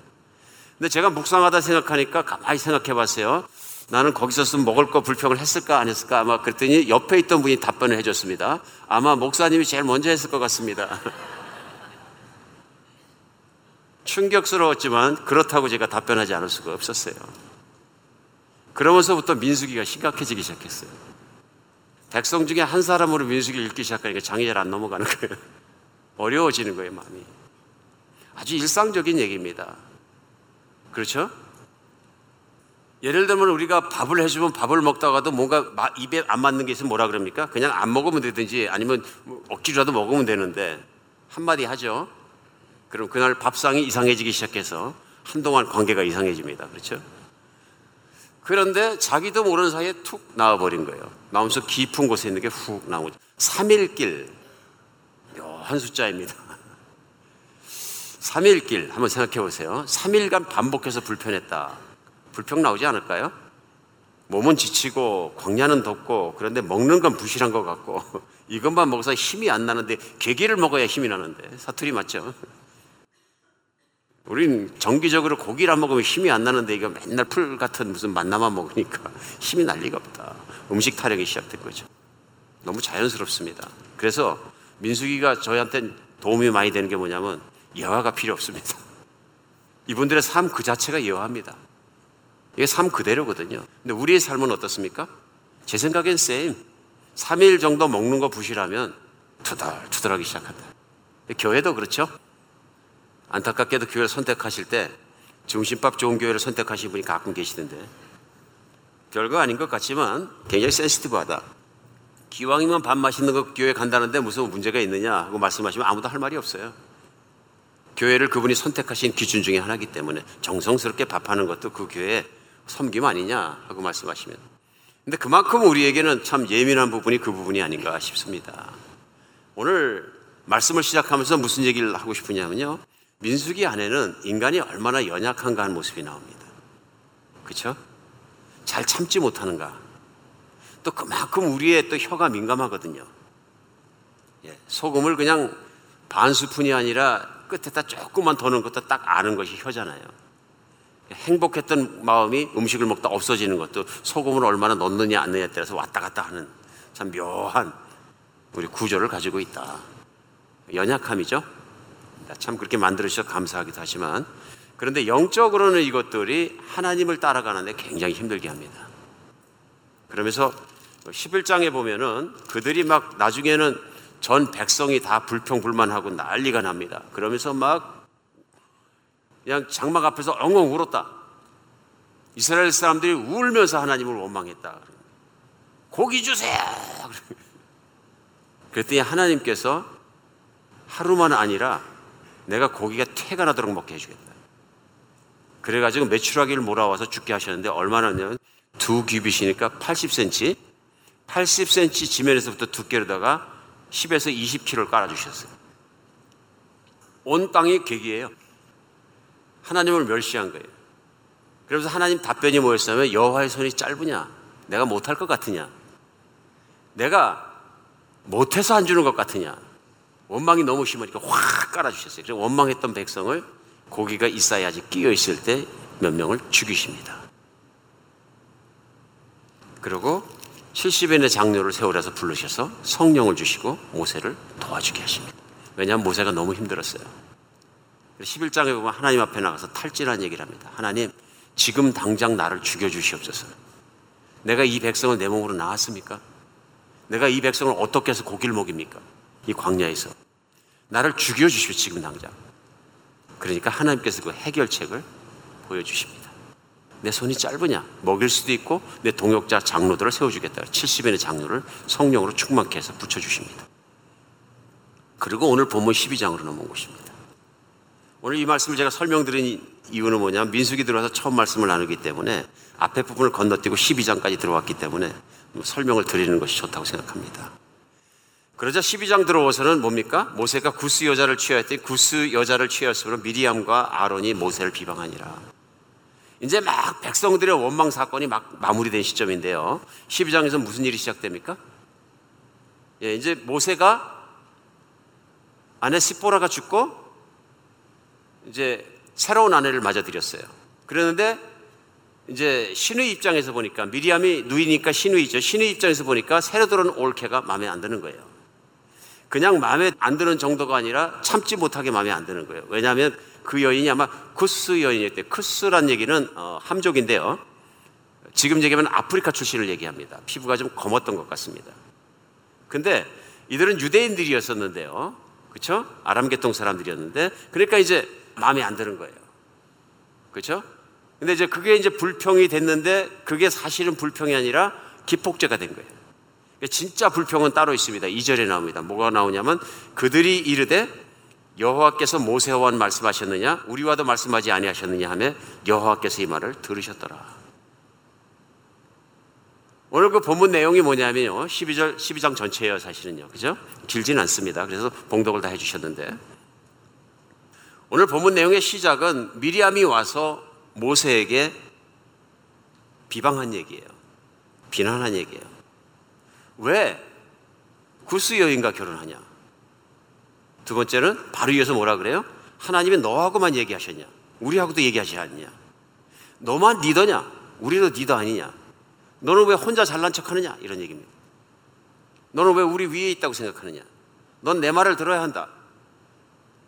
근데 제가 묵상하다 생각하니까 가만히 생각해 봤어요. 나는 거기서 쓴 먹을 거 불평을 했을까 안 했을까 아마 그랬더니 옆에 있던 분이 답변을 해줬습니다. 아마 목사님이 제일 먼저 했을 것 같습니다. 충격스러웠지만 그렇다고 제가 답변하지 않을 수가 없었어요. 그러면서부터 민수기가 심각해지기 시작했어요. 백성 중에 한 사람으로 민수기를 읽기 시작하니까 장이 잘 안 넘어가는 거예요. 어려워지는 거예요, 마음이. 아주 일상적인 얘기입니다. 그렇죠? 예를 들면 우리가 밥을 해주면 밥을 먹다가도 뭔가 입에 안 맞는 게 있으면 뭐라 그럽니까? 그냥 안 먹으면 되든지 아니면 억지로라도 먹으면 되는데 한마디 하죠. 그럼 그날 밥상이 이상해지기 시작해서 한동안 관계가 이상해집니다. 그렇죠? 그런데 자기도 모르는 사이에 툭 나와버린 거예요. 마음속 깊은 곳에 있는 게 훅 나오죠. 3일 길 한 숫자입니다. 3일길 한번 생각해 보세요. 3일간 반복해서 불편했다. 불평 나오지 않을까요? 몸은 지치고 광야는 덥고 그런데 먹는 건 부실한 것 같고 이것만 먹어서 힘이 안 나는데 괴기를 먹어야 힘이 나는데 사투리 맞죠? 우린 정기적으로 고기를 안 먹으면 힘이 안 나는데 이거 맨날 풀 같은 무슨 만나만 먹으니까 힘이 날 리가 없다. 음식 타령이 시작된 거죠. 너무 자연스럽습니다. 그래서 민수기가 저희한테 도움이 많이 되는 게 뭐냐면 예화가 필요 없습니다. 이분들의 삶 그 자체가 예화입니다. 이게 삶 그대로거든요. 근데 우리의 삶은 어떻습니까? 제 생각엔 same. 3일 정도 먹는 거 부실하면 투덜투덜하기 시작한다. 교회도 그렇죠. 안타깝게도 교회를 선택하실 때 중심밥 좋은 교회를 선택하신 분이 가끔 계시던데 별거 아닌 것 같지만 굉장히 센시티브하다. 기왕이면 밥 맛있는 거 교회 간다는데 무슨 문제가 있느냐 하고 말씀하시면 아무도 할 말이 없어요. 교회를 그분이 선택하신 기준 중에 하나이기 때문에 정성스럽게 밥하는 것도 그 교회의 섬김 아니냐 하고 말씀하시면, 근데 그만큼 우리에게는 참 예민한 부분이 그 부분이 아닌가 싶습니다. 오늘 말씀을 시작하면서 무슨 얘기를 하고 싶으냐면요, 민수기 안에는 인간이 얼마나 연약한가 하는 모습이 나옵니다. 그렇죠? 잘 참지 못하는가. 또 그만큼 우리의 또 혀가 민감하거든요. 예, 소금을 그냥 반 스푼이 아니라 끝에다 조금만 더 넣은 것도 딱 아는 것이 혀잖아요. 행복했던 마음이 음식을 먹다 없어지는 것도 소금을 얼마나 넣느냐 안 넣느냐에 따라서 왔다 갔다 하는 참 묘한 우리 구조를 가지고 있다. 연약함이죠. 참 그렇게 만들어주셔서 감사하기도 하지만, 그런데 영적으로는 이것들이 하나님을 따라가는데 굉장히 힘들게 합니다. 그러면서 11장에 보면은 그들이 막 나중에는 전 백성이 다 불평불만하고 난리가 납니다. 그러면서 막 그냥 장막 앞에서 엉엉 울었다. 이스라엘 사람들이 울면서 하나님을 원망했다. 고기 주세요. 그랬더니 하나님께서 하루만 아니라 내가 고기가 태가 나도록 먹게 해주겠다. 그래가지고 메추라기를 몰아와서 죽게 하셨는데 얼마나냐면 두 규빗이니까 80cm 지면에서부터 두께로다가 10에서 20kg를 깔아주셨어요. 온 땅이 계기예요. 하나님을 멸시한 거예요. 그러면서 하나님 답변이 뭐였냐면 여호와의 손이 짧으냐? 내가 못할 것 같으냐? 내가 못해서 안 주는 것 같으냐? 원망이 너무 심하니까 확 깔아주셨어요. 그래서 원망했던 백성을 고기가 있어야지 끼어 있을 때 몇 명을 죽이십니다. 그리고 70인의 장로를 세우라서 부르셔서 성령을 주시고 모세를 도와주게 하십니다. 왜냐하면 모세가 너무 힘들었어요. 11장에 보면 하나님 앞에 나가서 탈진한 얘기를 합니다. 하나님, 지금 당장 나를 죽여주시옵소서. 내가 이 백성을 내 몸으로 낳았습니까? 내가 이 백성을 어떻게 해서 고기를 먹입니까? 이 광야에서 나를 죽여주십시오, 지금 당장. 그러니까 하나님께서 그 해결책을 보여주십니다. 내 손이 짧으냐? 먹일 수도 있고 내 동역자 장로들을 세워주겠다. 70인의 장로를 성령으로 충만케 해서 붙여주십니다. 그리고 오늘 본문 12장으로 넘어온 것입니다. 오늘 이 말씀을 제가 설명드린 이유는 뭐냐면 민수기 들어와서 처음 말씀을 나누기 때문에 앞에 부분을 건너뛰고 12장까지 들어왔기 때문에 설명을 드리는 것이 좋다고 생각합니다. 그러자 12장 들어와서는 뭡니까? 모세가 구스 여자를 취하였더니 구스 여자를 취하였으므로 미리암과 아론이 모세를 비방하니라. 이제 막 백성들의 원망 사건이 막 마무리된 시점인데요, 12장에서 무슨 일이 시작됩니까? 예, 이제 모세가 아내 시포라가 죽고 이제 새로운 아내를 맞아들였어요. 그랬는데 이제 신의 입장에서 보니까 미리암이 누이니까 신의죠. 신의 입장에서 보니까 새로 들어온 올케가 마음에 안 드는 거예요. 그냥 마음에 안 드는 정도가 아니라 참지 못하게 마음에 안 드는 거예요. 왜냐하면 그 여인이 아마 구스 여인일 때, 구스란 얘기는 함족인데요, 지금 얘기하면 아프리카 출신을 얘기합니다. 피부가 좀 검었던 것 같습니다. 근데 이들은 유대인들이었었는데요, 그렇죠? 아람계통 사람들이었는데, 그러니까 이제 마음에 안 드는 거예요. 그렇죠? 근데 이제 그게 이제 불평이 됐는데 그게 사실은 불평이 아니라 기폭제가 된 거예요. 진짜 불평은 따로 있습니다. 2절에 나옵니다. 뭐가 나오냐면 그들이 이르되 여호와께서 모세와 말씀하셨느냐 우리와도 말씀하지 아니하셨느냐 하며 여호와께서 이 말을 들으셨더라. 오늘 그 본문 내용이 뭐냐면요, 12절, 12장 전체예요 사실은요, 그죠? 길진 않습니다. 그래서 봉독을 다 해주셨는데, 오늘 본문 내용의 시작은 미리암이 와서 모세에게 비방한 얘기예요. 비난한 얘기예요. 왜 구스 여인과 결혼하냐? 두 번째는 바로 이어서 뭐라 그래요? 하나님이 너하고만 얘기하셨냐? 우리하고도 얘기하지 않냐? 너만 리더냐? 우리도 리더 아니냐? 너는 왜 혼자 잘난 척하느냐? 이런 얘기입니다. 너는 왜 우리 위에 있다고 생각하느냐? 넌 내 말을 들어야 한다.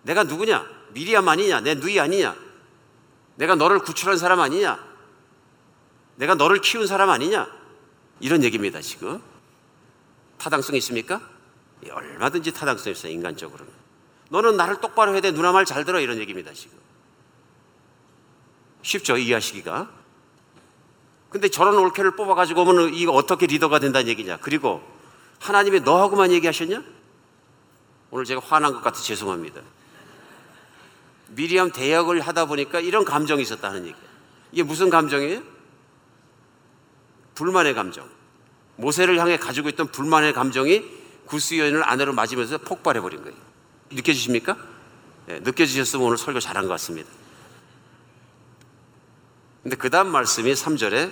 내가 누구냐? 미리암 아니냐? 내 누이 아니냐? 내가 너를 구출한 사람 아니냐? 내가 너를 키운 사람 아니냐? 이런 얘기입니다. 지금 타당성이 있습니까? 얼마든지 타당성이 있어요. 인간적으로는 너는 나를 똑바로 해야 돼. 누나 말 잘 들어. 이런 얘기입니다. 지금 쉽죠? 이해하시기가. 근데 저런 올케를 뽑아가지고 오면 이거 어떻게 리더가 된다는 얘기냐? 그리고 하나님이 너하고만 얘기하셨냐? 오늘 제가 화난 것 같아 죄송합니다. 미리암 대역을 하다 보니까 이런 감정이 있었다는 얘기예요. 이게 무슨 감정이에요? 불만의 감정. 모세를 향해 가지고 있던 불만의 감정이 구스 여인을 아내로 맞으면서 폭발해버린 거예요. 느껴지십니까? 네, 느껴지셨으면 오늘 설교 잘한 것 같습니다. 근데 그 다음 말씀이 3절에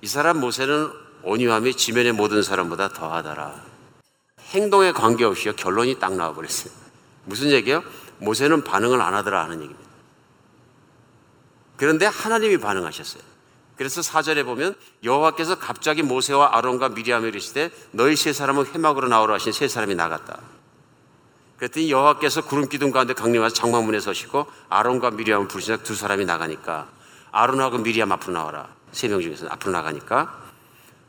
이 사람 모세는 온유함이 지면의 모든 사람보다 더하더라. 행동에 관계없이 결론이 딱 나와버렸어요. 무슨 얘기예요? 모세는 반응을 안 하더라 하는 얘기입니다. 그런데 하나님이 반응하셨어요. 그래서 4절에 보면 여호와께서 갑자기 모세와 아론과 미리암에 이르시되 너희 세 사람은 회막으로 나오라 하신 세 사람이 나갔다. 그랬더니 여호와께서 구름 기둥 가운데 강림하여 장막문에 서시고 아론과 미리암을 부르시나 두 사람이 나가니까 아론하고 미리암 앞으로 나와라. 세 명 중에서 앞으로 나가니까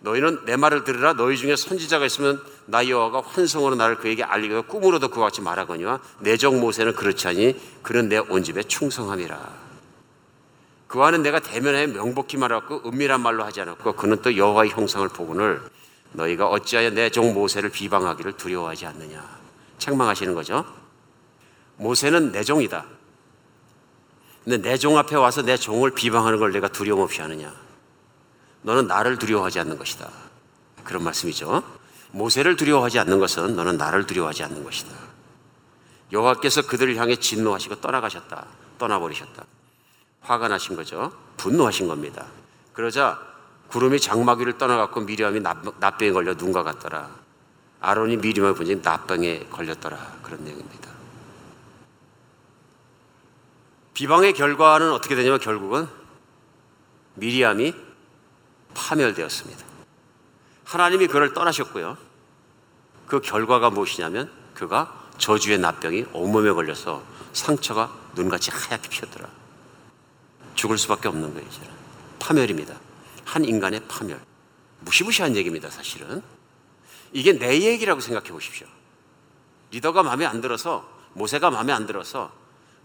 너희는 내 말을 들으라. 너희 중에 선지자가 있으면 나 여호와가 환성으로 나를 그에게 알리고 꿈으로도 그와 같이 말하거니와 내 종 모세는 그렇지 아니 그는 내 온 집에 충성함이라. 그와는 내가 대면하여 명복히 말하고 은밀한 말로 하지 않았고 그는 또 여호와의 형상을 보거늘 너희가 어찌하여 내 종 모세를 비방하기를 두려워하지 않느냐. 책망하시는 거죠. 모세는 내 종이다. 근데 내 종 앞에 와서 내 종을 비방하는 걸 내가 두려움 없이 하느냐? 너는 나를 두려워하지 않는 것이다. 그런 말씀이죠. 모세를 두려워하지 않는 것은 너는 나를 두려워하지 않는 것이다. 여호와께서 그들을 향해 진노하시고 떠나가셨다. 떠나버리셨다. 화가 나신 거죠. 분노하신 겁니다. 그러자 구름이 장막 위를 떠나갔고 미리암이 낫병에 걸려 눈과 같더라. 아론이 미리암을 본즉 낫병에 걸렸더라. 그런 내용입니다. 비방의 결과는 어떻게 되냐면 결국은 미리암이 파멸되었습니다. 하나님이 그를 떠나셨고요. 그 결과가 무엇이냐면 그가 저주의 낫병이 온몸에 걸려서 상처가 눈같이 하얗게 피었더라. 죽을 수밖에 없는 거예요. 이제는. 파멸입니다. 한 인간의 파멸. 무시무시한 얘기입니다. 사실은. 이게 내 얘기라고 생각해 보십시오. 리더가 마음에 안 들어서 모세가 마음에 안 들어서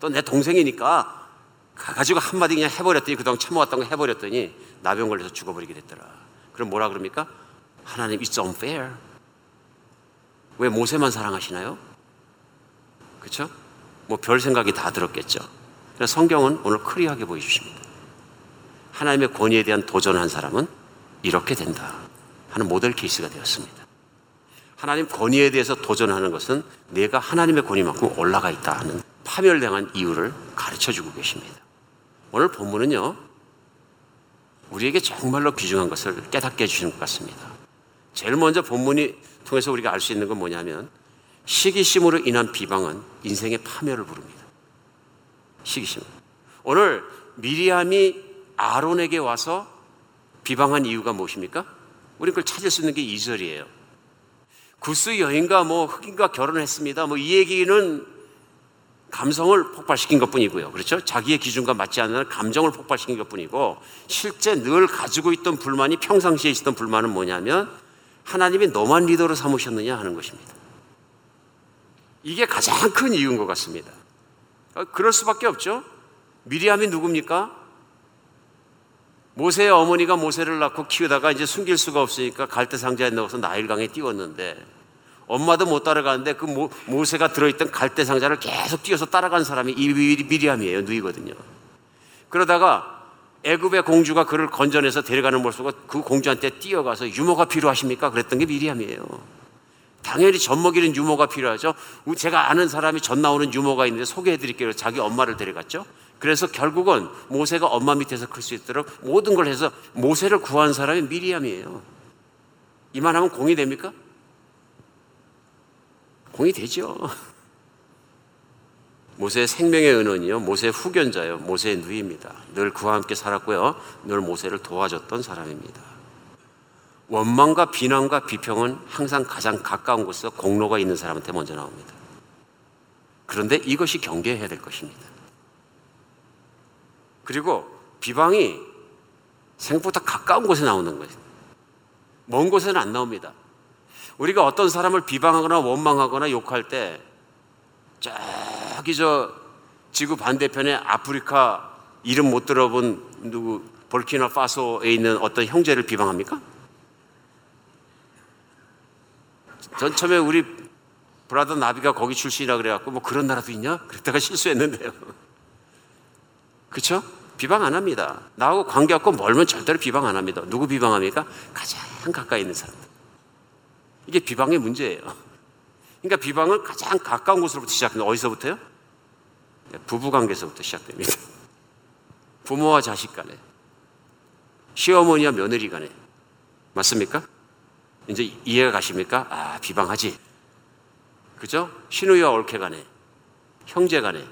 또 내 동생이니까 가가지고 한마디 그냥 해버렸더니 그동안 참아왔던 거 해버렸더니 나병 걸려서 죽어버리게 됐더라. 그럼 뭐라 그럽니까? 하나님 it's unfair. 왜 모세만 사랑하시나요? 그렇죠? 뭐 별 생각이 다 들었겠죠. 그래서 성경은 오늘 클리어하게 보여주십니다. 하나님의 권위에 대한 도전한 사람은 이렇게 된다 하는 모델 케이스가 되었습니다. 하나님 권위에 대해서 도전하는 것은 내가 하나님의 권위만큼 올라가 있다 하는 파멸당한 이유를 가르쳐주고 계십니다. 오늘 본문은요 우리에게 정말로 귀중한 것을 깨닫게 해주시는 것 같습니다. 제일 먼저 본문이 통해서 우리가 알 수 있는 건 뭐냐면 시기심으로 인한 비방은 인생의 파멸을 부릅니다. 시기심. 오늘 미리암이 아론에게 와서 비방한 이유가 무엇입니까? 우리 그걸 찾을 수 있는 게 2절이에요. 구스 여인과 뭐 흑인과 결혼했습니다. 뭐 이 얘기는 감성을 폭발시킨 것뿐이고요. 그렇죠? 자기의 기준과 맞지 않는 감정을 폭발시킨 것뿐이고 실제 늘 가지고 있던 불만이 평상시에 있었던 불만은 뭐냐면 하나님이 너만 리더로 삼으셨느냐 하는 것입니다. 이게 가장 큰 이유인 것 같습니다. 그럴 수밖에 없죠. 미리암이 누굽니까? 모세의 어머니가 모세를 낳고 키우다가 이제 숨길 수가 없으니까 갈대상자에 넣어서 나일강에 띄웠는데 엄마도 못 따라가는데 그 모세가 들어있던 갈대상자를 계속 뛰어서 따라간 사람이 이 미리암이에요. 누이거든요. 그러다가 애굽의 공주가 그를 건져내서 데려가는 모습과 그 공주한테 뛰어가서 유모가 필요하십니까? 그랬던 게 미리암이에요. 당연히 젖 먹이는 유모가 필요하죠. 제가 아는 사람이 젖 나오는 유모가 있는데 소개해드릴게요. 자기 엄마를 데려갔죠. 그래서 결국은 모세가 엄마 밑에서 클 수 있도록 모든 걸 해서 모세를 구한 사람이 미리암이에요. 이만하면 공이 됩니까? 공이 되죠. 모세의 생명의 은원이요, 모세의 후견자요, 모세의 누이입니다. 늘 그와 함께 살았고요, 늘 모세를 도와줬던 사람입니다. 원망과 비난과 비평은 항상 가장 가까운 곳에서 공로가 있는 사람한테 먼저 나옵니다. 그런데 이것이 경계해야 될 것입니다. 그리고 비방이 생각보다 가까운 곳에 나오는 거예요. 먼 곳에는 안 나옵니다. 우리가 어떤 사람을 비방하거나 원망하거나 욕할 때 저기 저 지구 반대편에 아프리카 이름 못 들어본 누구 볼키나파소에 있는 어떤 형제를 비방합니까? 전 처음에 우리 브라더 나비가 거기 출신이라 그래갖고 뭐 그런 나라도 있냐? 그랬다가 실수했는데요. 그렇죠? 비방 안 합니다. 나하고 관계없고 멀면 절대로 비방 안 합니다. 누구 비방합니까? 가장 가까이 있는 사람. 이게 비방의 문제예요. 그러니까 비방은 가장 가까운 곳으로부터 시작합니다. 어디서부터요? 부부관계에서부터 시작됩니다. 부모와 자식 간에, 시어머니와 며느리 간에. 맞습니까? 이제 이해가 가십니까? 아, 비방하지. 그죠? 시누이와 올케 간에, 형제 간에,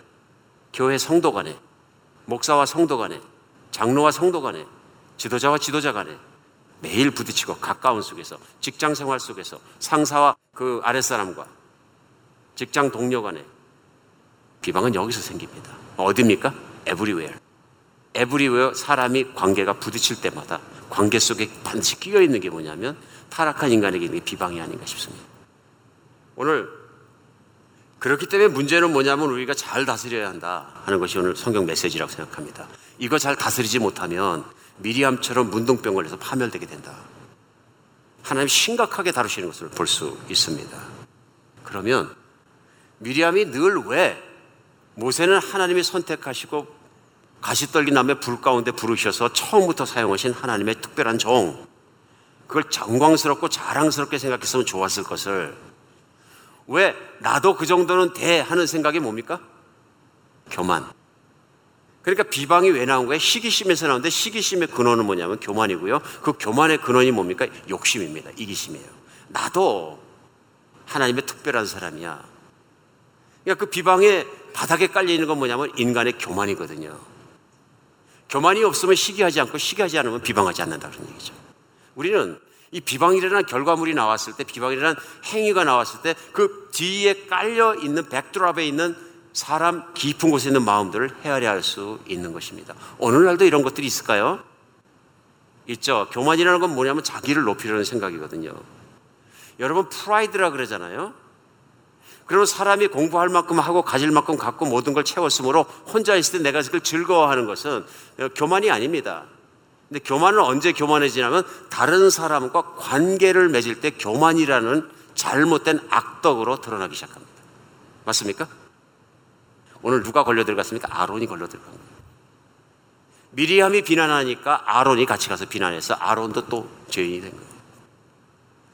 교회 성도 간에, 목사와 성도 간에, 장로와 성도 간에, 지도자와 지도자 간에 매일 부딪히고 가까운 속에서, 직장 생활 속에서, 상사와 그 아랫사람과 직장 동료 간에 비방은 여기서 생깁니다. 어디입니까? Everywhere. Everywhere 사람이 관계가 부딪힐 때마다 관계 속에 반드시 끼어 있는 게 뭐냐면 타락한 인간에게 있는 게 비방이 아닌가 싶습니다. 오늘 그렇기 때문에 문제는 뭐냐면 우리가 잘 다스려야 한다 하는 것이 오늘 성경 메시지라고 생각합니다. 이거 잘 다스리지 못하면 미리암처럼 문둥병 걸려서 파멸되게 된다. 하나님 심각하게 다루시는 것을 볼 수 있습니다. 그러면 미리암이 늘 왜 모세는 하나님이 선택하시고 가시떨기 남의 불 가운데 부르셔서 처음부터 사용하신 하나님의 특별한 종, 그걸 영광스럽고 자랑스럽게 생각했으면 좋았을 것을 왜 나도 그 정도는 돼 하는 생각이 뭡니까? 교만. 그러니까 비방이 왜 나온 거예요? 시기심에서 나오는데 시기심의 근원은 뭐냐면 교만이고요, 그 교만의 근원이 뭡니까? 욕심입니다. 이기심이에요. 나도 하나님의 특별한 사람이야. 그러니까 그 비방의 바닥에 깔려있는 건 뭐냐면 인간의 교만이거든요. 교만이 없으면 시기하지 않고, 시기하지 않으면 비방하지 않는다, 그런 얘기죠. 우리는 이 비방이라는 결과물이 나왔을 때, 비방이라는 행위가 나왔을 때 그 뒤에 깔려있는 백드랍에 있는 사람 깊은 곳에 있는 마음들을 헤아려할 수 있는 것입니다. 오늘날도 이런 것들이 있을까요? 있죠. 교만이라는 건 뭐냐면 자기를 높이려는 생각이거든요. 여러분 프라이드라 그러잖아요. 그러면 사람이 공부할 만큼 하고 가질 만큼 갖고 모든 걸 채웠으므로 혼자 있을 때 내가 그걸 즐거워하는 것은 교만이 아닙니다. 근데 교만은 언제 교만해지냐면 다른 사람과 관계를 맺을 때 교만이라는 잘못된 악덕으로 드러나기 시작합니다. 맞습니까? 오늘 누가 걸려 들어갔습니까? 아론이 걸려 들어간 거예요. 미리암이 비난하니까 아론이 같이 가서 비난해서 아론도 또 죄인이 된 거예요.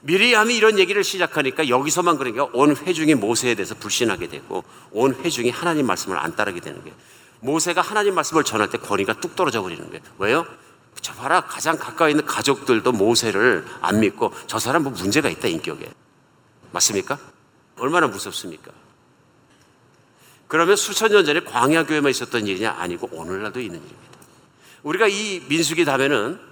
미리암이 이런 얘기를 시작하니까 여기서만 그러니까 온 회중이 모세에 대해서 불신하게 되고 온 회중이 하나님 말씀을 안 따르게 되는 거예요. 모세가 하나님 말씀을 전할 때 권위가 뚝 떨어져 버리는 거예요. 왜요? 저 봐라, 가장 가까이 있는 가족들도 모세를 안 믿고 저 사람 뭐 문제가 있다, 인격에. 맞습니까? 얼마나 무섭습니까? 그러면 수천 년 전에 광야교회만 있었던 일이냐? 아니고 오늘날도 있는 일입니다. 우리가 이 민수기 다음에는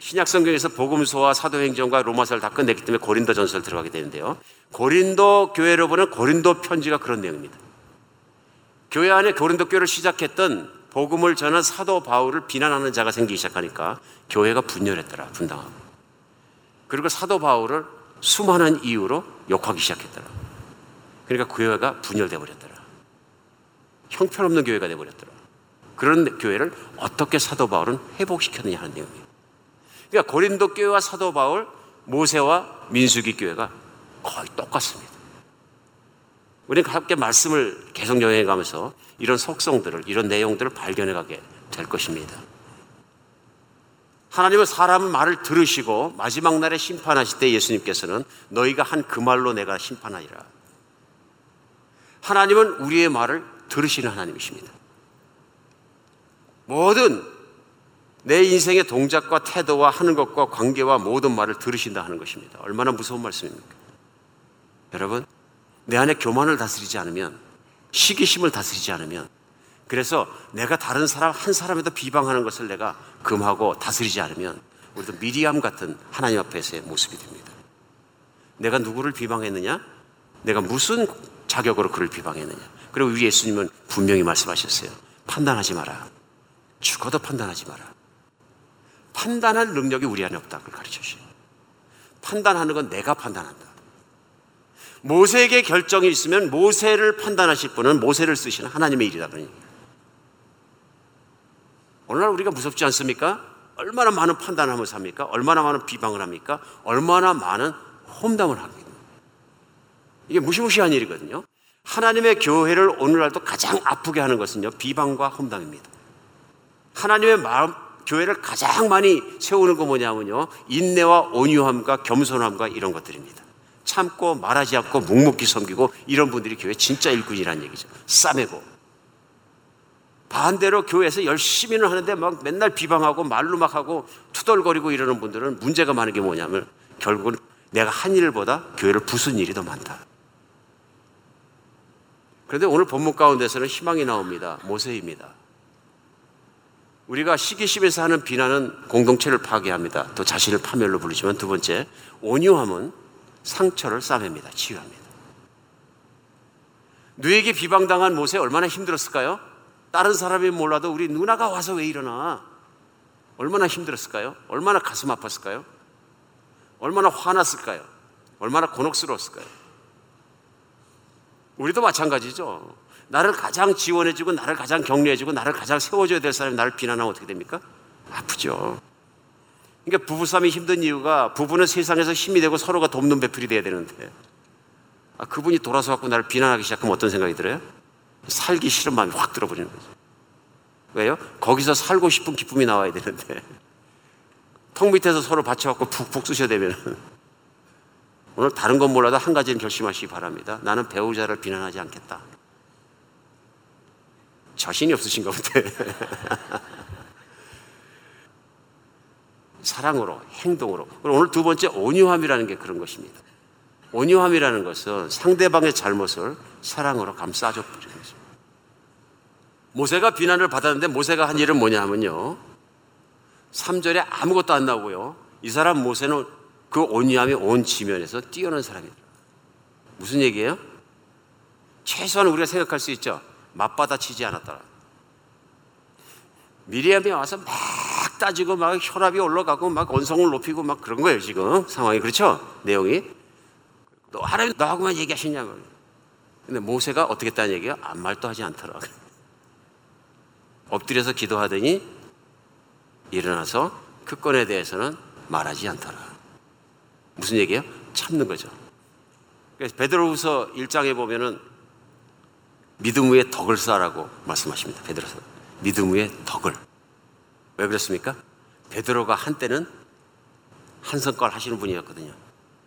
신약성경에서 복음서와 사도행전과 로마서를 다 끝냈기 때문에 고린도 전서를 들어가게 되는데요, 고린도 교회로 보는 고린도 편지가 그런 내용입니다. 교회 안에 고린도 교회를 시작했던 복음을 전한 사도 바울을 비난하는 자가 생기기 시작하니까 교회가 분열했더라, 분당하고. 그리고 사도 바울을 수많은 이유로 욕하기 시작했더라. 그러니까 교회가 분열돼 버렸더라. 형편없는 교회가 돼버렸더라. 그런 교회를 어떻게 사도 바울은 회복시켰느냐 하는 내용입니다. 그러니까 고린도 교회와 사도 바울, 모세와 민수기 교회가 거의 똑같습니다. 우리는 함께 말씀을 계속 여행해 가면서 이런 속성들을, 이런 내용들을 발견해 가게 될 것입니다. 하나님은 사람 말을 들으시고 마지막 날에 심판하실 때 예수님께서는 너희가 한 그 말로 내가 심판하리라. 하나님은 우리의 말을 들으시는 하나님이십니다. 모든 내 인생의 동작과 태도와 하는 것과 관계와 모든 말을 들으신다 하는 것입니다. 얼마나 무서운 말씀입니까? 여러분, 내 안에 교만을 다스리지 않으면, 시기심을 다스리지 않으면, 그래서 내가 다른 사람 한 사람에다 비방하는 것을 내가 금하고 다스리지 않으면 우리도 미리암 같은 하나님 앞에서의 모습이 됩니다. 내가 누구를 비방했느냐? 내가 무슨 자격으로 그를 비방했느냐? 그리고 우리 예수님은 분명히 말씀하셨어요. 판단하지 마라. 죽어도 판단하지 마라. 판단할 능력이 우리 안에 없다. 그걸 가르쳐주세요. 판단하는 건 내가 판단한다. 모세에게 결정이 있으면 모세를 판단하실 분은 모세를 쓰시는 하나님의 일이다. 그러니까 오늘날 우리가 무섭지 않습니까? 얼마나 많은 판단을 하면서 합니까? 얼마나 많은 비방을 합니까? 얼마나 많은 험담을 하게 됩니다. 이게 무시무시한 일이거든요. 하나님의 교회를 오늘날도 가장 아프게 하는 것은요, 비방과 험담입니다. 하나님의 마음, 교회를 가장 많이 세우는 거 뭐냐면요, 인내와 온유함과 겸손함과 이런 것들입니다. 참고 말하지 않고 묵묵히 섬기고, 이런 분들이 교회 진짜 일꾼이라는 얘기죠. 싸매고. 반대로 교회에서 열심히는 하는데 막 맨날 비방하고 말로 막 하고 투덜거리고 이러는 분들은 문제가 많은 게 뭐냐면 결국은 내가 한 일보다 교회를 부순 일이 더 많다. 그런데 오늘 본문 가운데서는 희망이 나옵니다. 모세입니다. 우리가 시기심에서 하는 비난은 공동체를 파괴합니다. 또 자신을 파멸로 부르지만, 두 번째, 온유함은 상처를 싸맵니다. 치유합니다. 누에게 비방당한 모세 얼마나 힘들었을까요? 다른 사람이 몰라도 우리 누나가 와서 왜 이러나, 얼마나 힘들었을까요? 얼마나 가슴 아팠을까요? 얼마나 화났을까요? 얼마나 곤혹스러웠을까요? 우리도 마찬가지죠. 나를 가장 지원해주고 나를 가장 격려해주고 나를 가장 세워줘야 될 사람이 나를 비난하면 어떻게 됩니까? 아프죠. 그러니까 부부싸움이 힘든 이유가, 부부는 세상에서 힘이 되고 서로가 돕는 배필이 돼야 되는데, 그분이 돌아서 갖고 나를 비난하기 시작하면 어떤 생각이 들어요? 살기 싫은 마음이 확 들어버리는 거죠. 왜요? 거기서 살고 싶은 기쁨이 나와야 되는데 턱 밑에서 서로 받쳐갖고 푹푹 쑤셔대면. 오늘 다른 건 몰라도 한 가지는 결심하시기 바랍니다. 나는 배우자를 비난하지 않겠다. 자신이 없으신가 본데. 사랑으로, 행동으로. 오늘 두 번째, 온유함이라는 게 그런 것입니다. 온유함이라는 것은 상대방의 잘못을 사랑으로 감싸줘 버리는 거죠. 모세가 비난을 받았는데 모세가 한 일은 뭐냐 하면요, 3절에 아무것도 안 나오고요, 이 사람 모세는 그 온유함이 온 지면에서 뛰어난 사람이다. 무슨 얘기예요? 최소한 우리가 생각할 수 있죠. 맞받아치지 않았다. 미리암이 와서 막 따지고 막 혈압이 올라가고 막 언성을 높이고 막 그런 거예요 지금 상황이. 그렇죠? 내용이. 너 하나님 나하고만 얘기하시냐고. 근데 모세가 어떻게 했다는 얘기예요? 아무 말도 하지 않더라. 엎드려서 기도하더니 일어나서 그 건에 대해서는 말하지 않더라. 무슨 얘기예요? 참는 거죠. 그래서 베드로후서 1장에 보면은 믿음 위에 덕을 쌓으라고 말씀하십니다. 베드로서 믿음 위에 덕을. 왜 그랬습니까? 베드로가 한때는 한성깔 하시는 분이었거든요.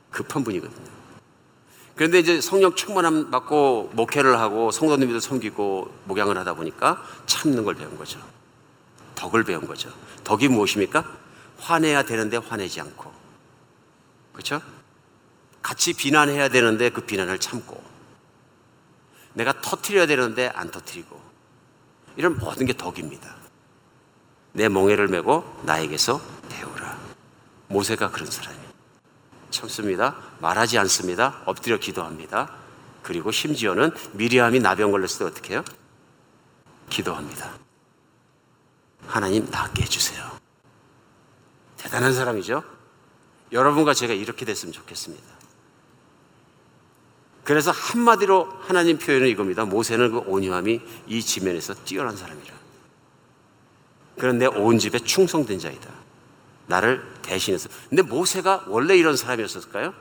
급한 분이거든요. 그런데 이제 성령 충만함 받고 목회를 하고 성도님들도 섬기고 목양을 하다 보니까 참는 걸 배운 거죠. 덕을 배운 거죠. 덕이 무엇입니까? 화내야 되는데 화내지 않고, 그렇죠? 같이 비난해야 되는데 그 비난을 참고, 내가 터뜨려야 되는데 안 터뜨리고, 이런 모든 게 덕입니다. 내 멍에를 메고 나에게서 배우라. 모세가 그런 사람이에요. 참습니다. 말하지 않습니다. 엎드려 기도합니다. 그리고 심지어는 미리암이 나병 걸렸을 때 어떻게 해요? 기도합니다. 하나님 낫게 해주세요. 대단한 사람이죠. 여러분과 제가 이렇게 됐으면 좋겠습니다. 그래서 한마디로 하나님 표현은 이겁니다. 모세는 그 온유함이 이 지면에서 뛰어난 사람이라. 그런 내 온 집에 충성된 자이다. 나를 대신해서. 근데 모세가 원래 이런 사람이었을까요?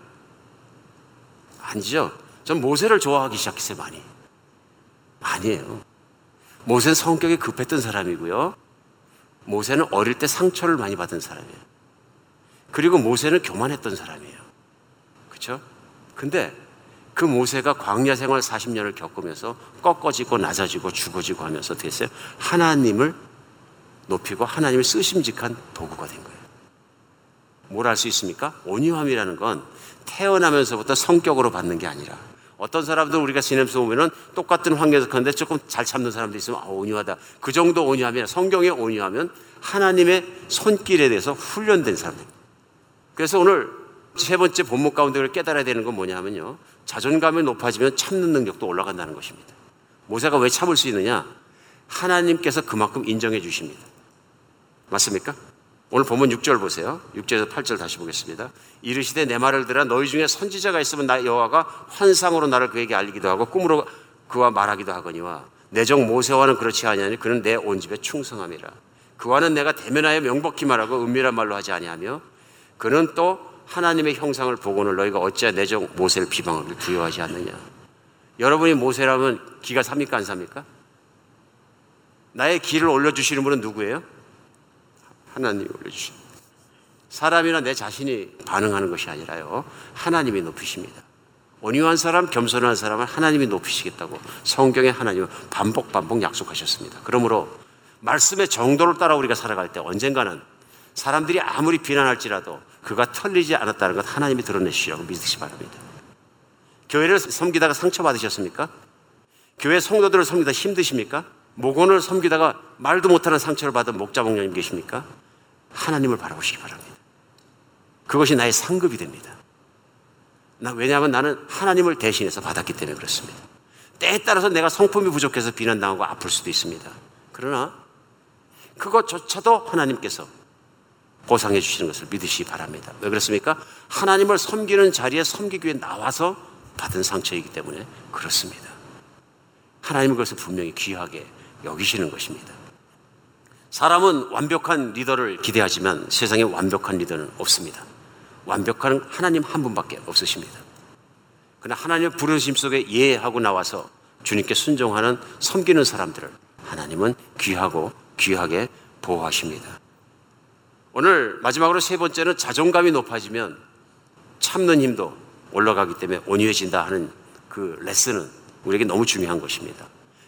아니죠. 전 모세를 좋아하기 시작했어요. 많이. 아니에요. 모세는 성격이 급했던 사람이고요, 모세는 어릴 때 상처를 많이 받은 사람이에요. 그리고 모세는 교만했던 사람이에요. 그렇죠? 근데 그 모세가 광야 생활 40년을 겪으면서 꺾어지고 낮아지고 죽어지고 하면서 됐어요. 하나님을 높이고 하나님을 쓰심직한 도구가 된 거예요. 뭘 알 수 있습니까? 온유함이라는 건 태어나면서부터 성격으로 받는 게 아니라, 어떤 사람들 우리가 지내면서 보면은 똑같은 환경에서 그런데 조금 잘 참는 사람도 있으면 온유하다. 그 정도 온유함이 아니라 성경에 온유하면 하나님의 손길에 대해서 훈련된 사람들입니다. 그래서 오늘 세 번째 본문 가운데 깨달아야 되는 건 뭐냐면요, 자존감이 높아지면 참는 능력도 올라간다는 것입니다. 모세가 왜 참을 수 있느냐? 하나님께서 그만큼 인정해 주십니다. 맞습니까? 오늘 본문 6절 보세요. 6절에서 8절 다시 보겠습니다. 이르시되 내 말을 들으라. 너희 중에 선지자가 있으면 나 여호와가 환상으로 나를 그에게 알리기도 하고 꿈으로 그와 말하기도 하거니와 내 종 모세와는 그렇지 아니하니 그는 내 온 집에 충성함이라. 그와는 내가 대면하여 명복히 말하고 은밀한 말로 하지 아니하며 그는 또 하나님의 형상을 보고는 너희가 어찌하여 내 종 모세를 비방하기를 두려워하지 않느냐. 여러분이 모세라면 기가 삽니까 안 삽니까? 나의 기를 올려주시는 분은 누구예요? 하나님이 올려주신, 사람이나 내 자신이 반응하는 것이 아니라요, 하나님이 높이십니다. 온유한 사람, 겸손한 사람은 하나님이 높이시겠다고 성경에 하나님은 반복 약속하셨습니다. 그러므로 말씀의 정도를 따라 우리가 살아갈 때 언젠가는 사람들이 아무리 비난할지라도 그가 털리지 않았다는 것 하나님이 드러내시라고 믿으시기 바랍니다. 교회를 섬기다가 상처받으셨습니까? 교회 성도들을 섬기다 힘드십니까? 목원을 섬기다가 말도 못하는 상처를 받은 목자 목녀님 계십니까? 하나님을 바라보시기 바랍니다. 그것이 나의 상급이 됩니다. 왜냐하면 나는 하나님을 대신해서 받았기 때문에 그렇습니다. 때에 따라서 내가 성품이 부족해서 비난당하고 아플 수도 있습니다. 그러나 그것조차도 하나님께서 보상해 주시는 것을 믿으시기 바랍니다. 왜 그렇습니까? 하나님을 섬기는 자리에 섬기기 위해 나와서 받은 상처이기 때문에 그렇습니다. 하나님은 그것을 분명히 귀하게 여기시는 것입니다. 사람은 완벽한 리더를 기대하지만 세상에 완벽한 리더는 없습니다. 완벽한 하나님 한 분밖에 없으십니다. 그러나 하나님의 부르심 속에 예하고 나와서 주님께 순종하는 섬기는 사람들을 하나님은 귀하고 귀하게 보호하십니다. 오늘 마지막으로 세 번째는 자존감이 높아지면 참는 힘도 올라가기 때문에 온유해진다 하는 그 레슨은 우리에게 너무 중요한 것입니다.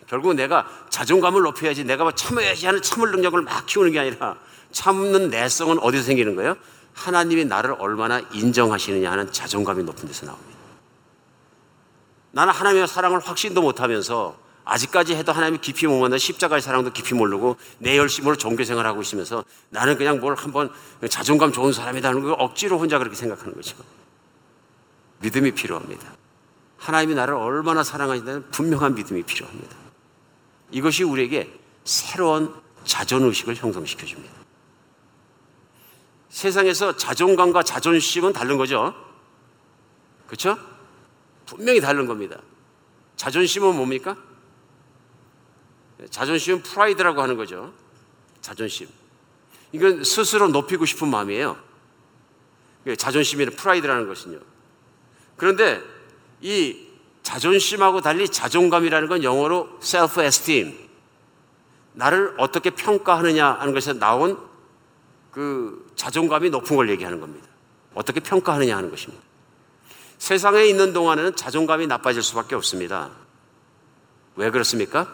결국 내가 자존감을 높여야지, 내가 참아야지 하는 참을 능력을 막 키우는 게 아니라 참는 내성은 어디서 생기는 거예요? 하나님이 나를 얼마나 인정하시느냐 하는 자존감이 높은 데서 나옵니다. 나는 하나님의 사랑을 확신도 못하면서 아직까지 해도 하나님이 깊이 못 만나 십자가의 사랑도 깊이 모르고 내 열심으로 종교생활을 하고 있으면서 나는 그냥 뭘 한번 자존감 좋은 사람이다 하는 걸 억지로 혼자 그렇게 생각하는 거죠. 믿음이 필요합니다. 하나님이 나를 얼마나 사랑하신다는 분명한 믿음이 필요합니다. 이것이 우리에게 새로운 자존의식을 형성시켜줍니다. 세상에서 자존감과 자존심은 다른 거죠. 그렇죠? 분명히 다른 겁니다. 자존심은 뭡니까? 자존심은 프라이드라고 하는 거죠. 자존심. 이건 스스로 높이고 싶은 마음이에요. 자존심이나 프라이드라는 것은요. 그런데 이 자존심하고 달리 자존감이라는 건 영어로 self-esteem, 나를 어떻게 평가하느냐 하는 것에서 나온 그 자존감이 높은 걸 얘기하는 겁니다. 어떻게 평가하느냐 하는 것입니다. 세상에 있는 동안에는 자존감이 나빠질 수밖에 없습니다. 왜 그렇습니까?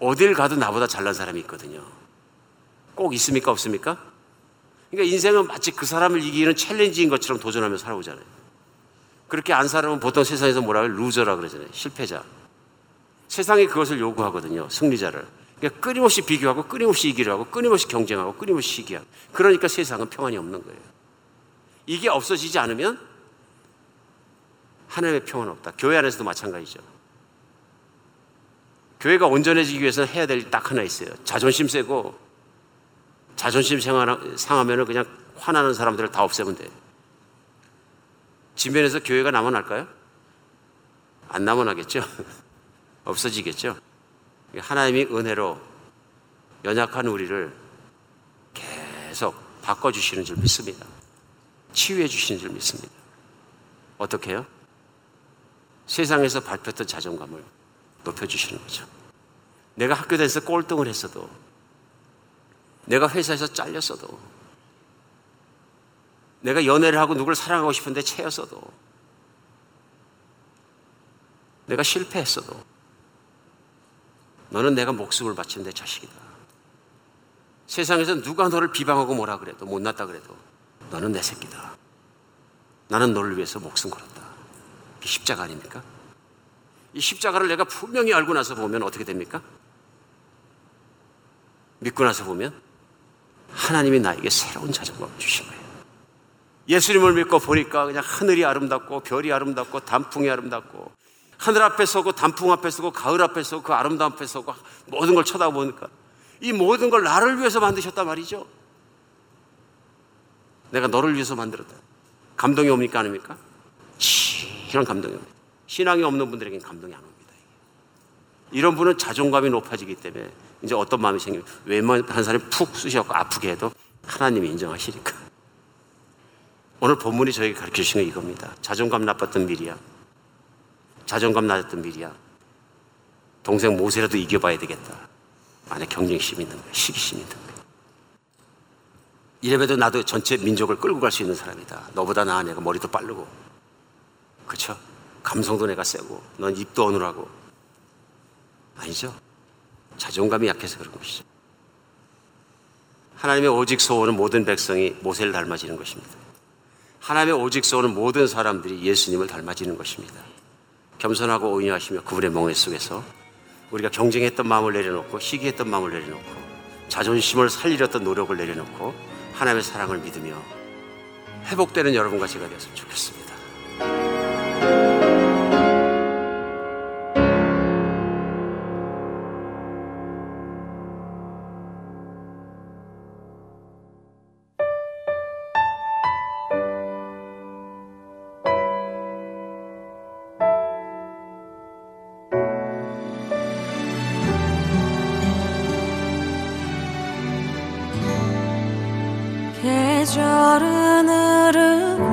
어딜 가도 나보다 잘난 사람이 있거든요. 꼭 있습니까? 없습니까? 그러니까 인생은 마치 그 사람을 이기는 챌린지인 것처럼 도전하며 살아오잖아요. 그렇게 안 살아면 보통 세상에서 뭐라고 해요? 루저라 그러잖아요. 실패자. 세상이 그것을 요구하거든요. 승리자를. 그러니까 끊임없이 비교하고 끊임없이 이기려고 끊임없이 경쟁하고 끊임없이 시기하고, 그러니까 세상은 평안이 없는 거예요. 이게 없어지지 않으면 하나님의 평안은 없다. 교회 안에서도 마찬가지죠. 교회가 온전해지기 위해서는 해야 될 일 딱 하나 있어요. 자존심 세고 자존심 상하면 그냥 화나는 사람들을 다 없애면 돼요. 지면에서 교회가 남아날까요? 안 남아나겠죠. 없어지겠죠. 하나님이 은혜로 연약한 우리를 계속 바꿔주시는 줄 믿습니다. 치유해 주시는 줄 믿습니다. 어떻게 해요? 세상에서 밟혔던 자존감을 높여주시는 거죠. 내가 학교 다니면서 꼴등을 했어도 내가 회사에서 잘렸어도, 내가 연애를 하고 누굴 사랑하고 싶은데 채였어도, 내가 실패했어도 너는 내가 목숨을 바친 내 자식이다. 세상에서 누가 너를 비방하고 뭐라 그래도, 못났다 그래도 너는 내 새끼다. 나는 너를 위해서 목숨 걸었다. 이 십자가 아닙니까? 이 십자가를 내가 분명히 알고 나서 보면 어떻게 됩니까? 믿고 나서 보면 하나님이 나에게 새로운 자전거를 주신 거예요. 예수님을 믿고 보니까 그냥 하늘이 아름답고 별이 아름답고 단풍이 아름답고, 하늘 앞에 서고 단풍 앞에 서고 가을 앞에 서고 그 아름다움 앞에 서고 모든 걸 쳐다보니까 이 모든 걸 나를 위해서 만드셨단 말이죠. 내가 너를 위해서 만들었다. 감동이 옵니까 안 옵니까? 이런 감동이 옵니다. 신앙이 없는 분들에게는 감동이 안 옵니다. 이런 분은 자존감이 높아지기 때문에 이제 어떤 마음이 생기면 웬만한 사람이 푹 쑤셔서 아프게 해도 하나님이 인정하시니까. 오늘 본문이 저에게 가르쳐 주신 게 이겁니다. 자존감 나빴던 미리암, 자존감 낮았던 미리암, 동생 모세라도 이겨봐야 되겠다. 안에 경쟁심이 있는 거예요. 시기심이 있는 거예요. 이래봬도 나도 전체 민족을 끌고 갈 수 있는 사람이다. 너보다 나은 애가 머리도 빠르고, 그렇죠? 감성도 내가 세고 넌 입도 어눌하고. 아니죠. 자존감이 약해서 그런 것이죠. 하나님의 오직 소원은 모든 백성이 모세를 닮아지는 것입니다. 하나님의 오직 소원은 모든 사람들이 예수님을 닮아지는 것입니다. 겸손하고 온유하시며 그분의 멍에 속에서 우리가 경쟁했던 마음을 내려놓고, 시기했던 마음을 내려놓고, 자존심을 살리려던 노력을 내려놓고 하나님의 사랑을 믿으며 회복되는 여러분과 제가 되었으면 좋겠습니다. 계절은 흐르고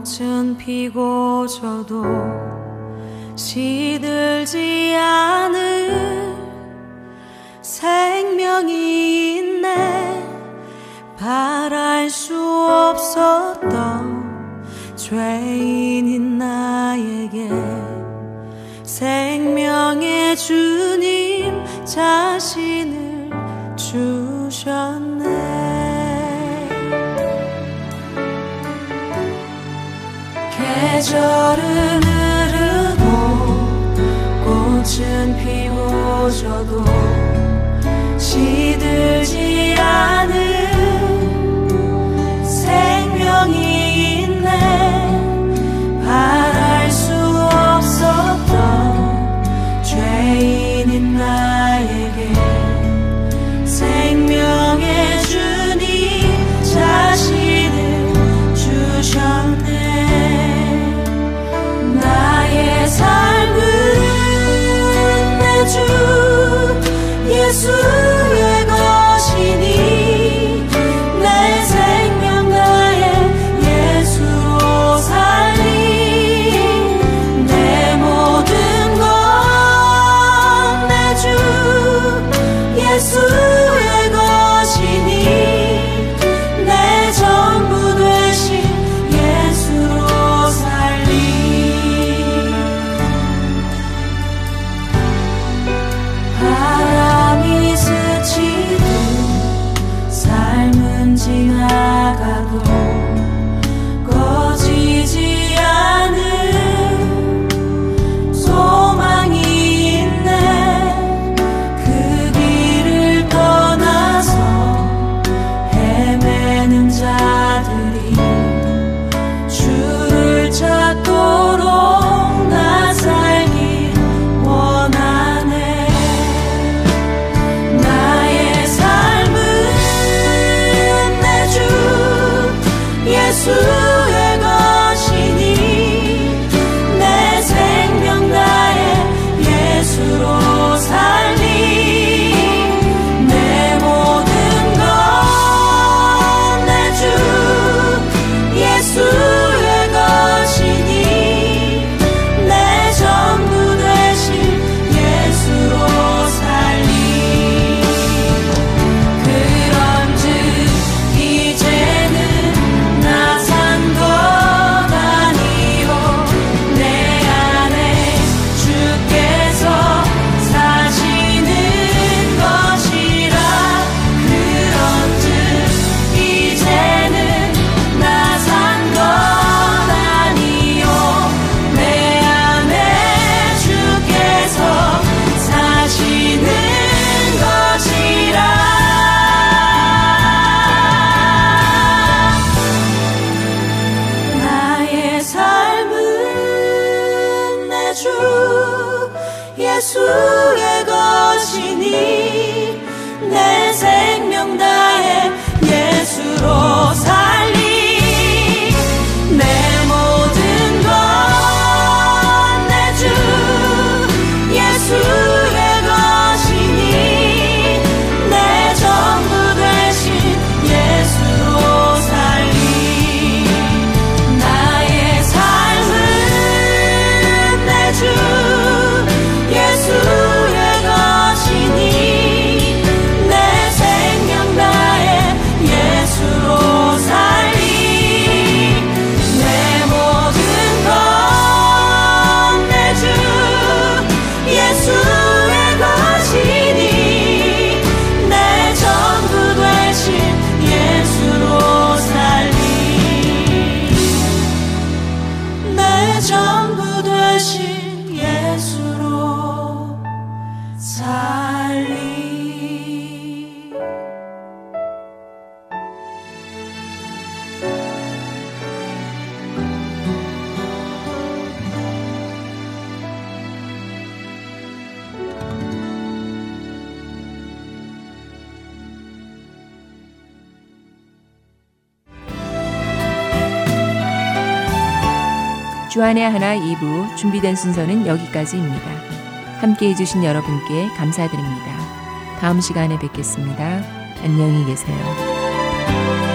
꽃은 피고 저도 시들지 않을 생명이 있네. 바랄 수 없었던 죄인인 나에게 생명의 주님 자신을 주셨네. 계절은 흐르고 꽃은 피고 저도 시들지 않은 생명이 있네. 바랄 수 없었던 죄인인 나에게 생명의 주님 자신을 주셨네. 예수의 것이니 내 생명 다해 예수로 살리 내 모든 건 내 주 예수 주안의 하나 2부 준비된 순서는 여기까지입니다. 함께해 주신 여러분께 감사드립니다. 다음 시간에 뵙겠습니다. 안녕히 계세요.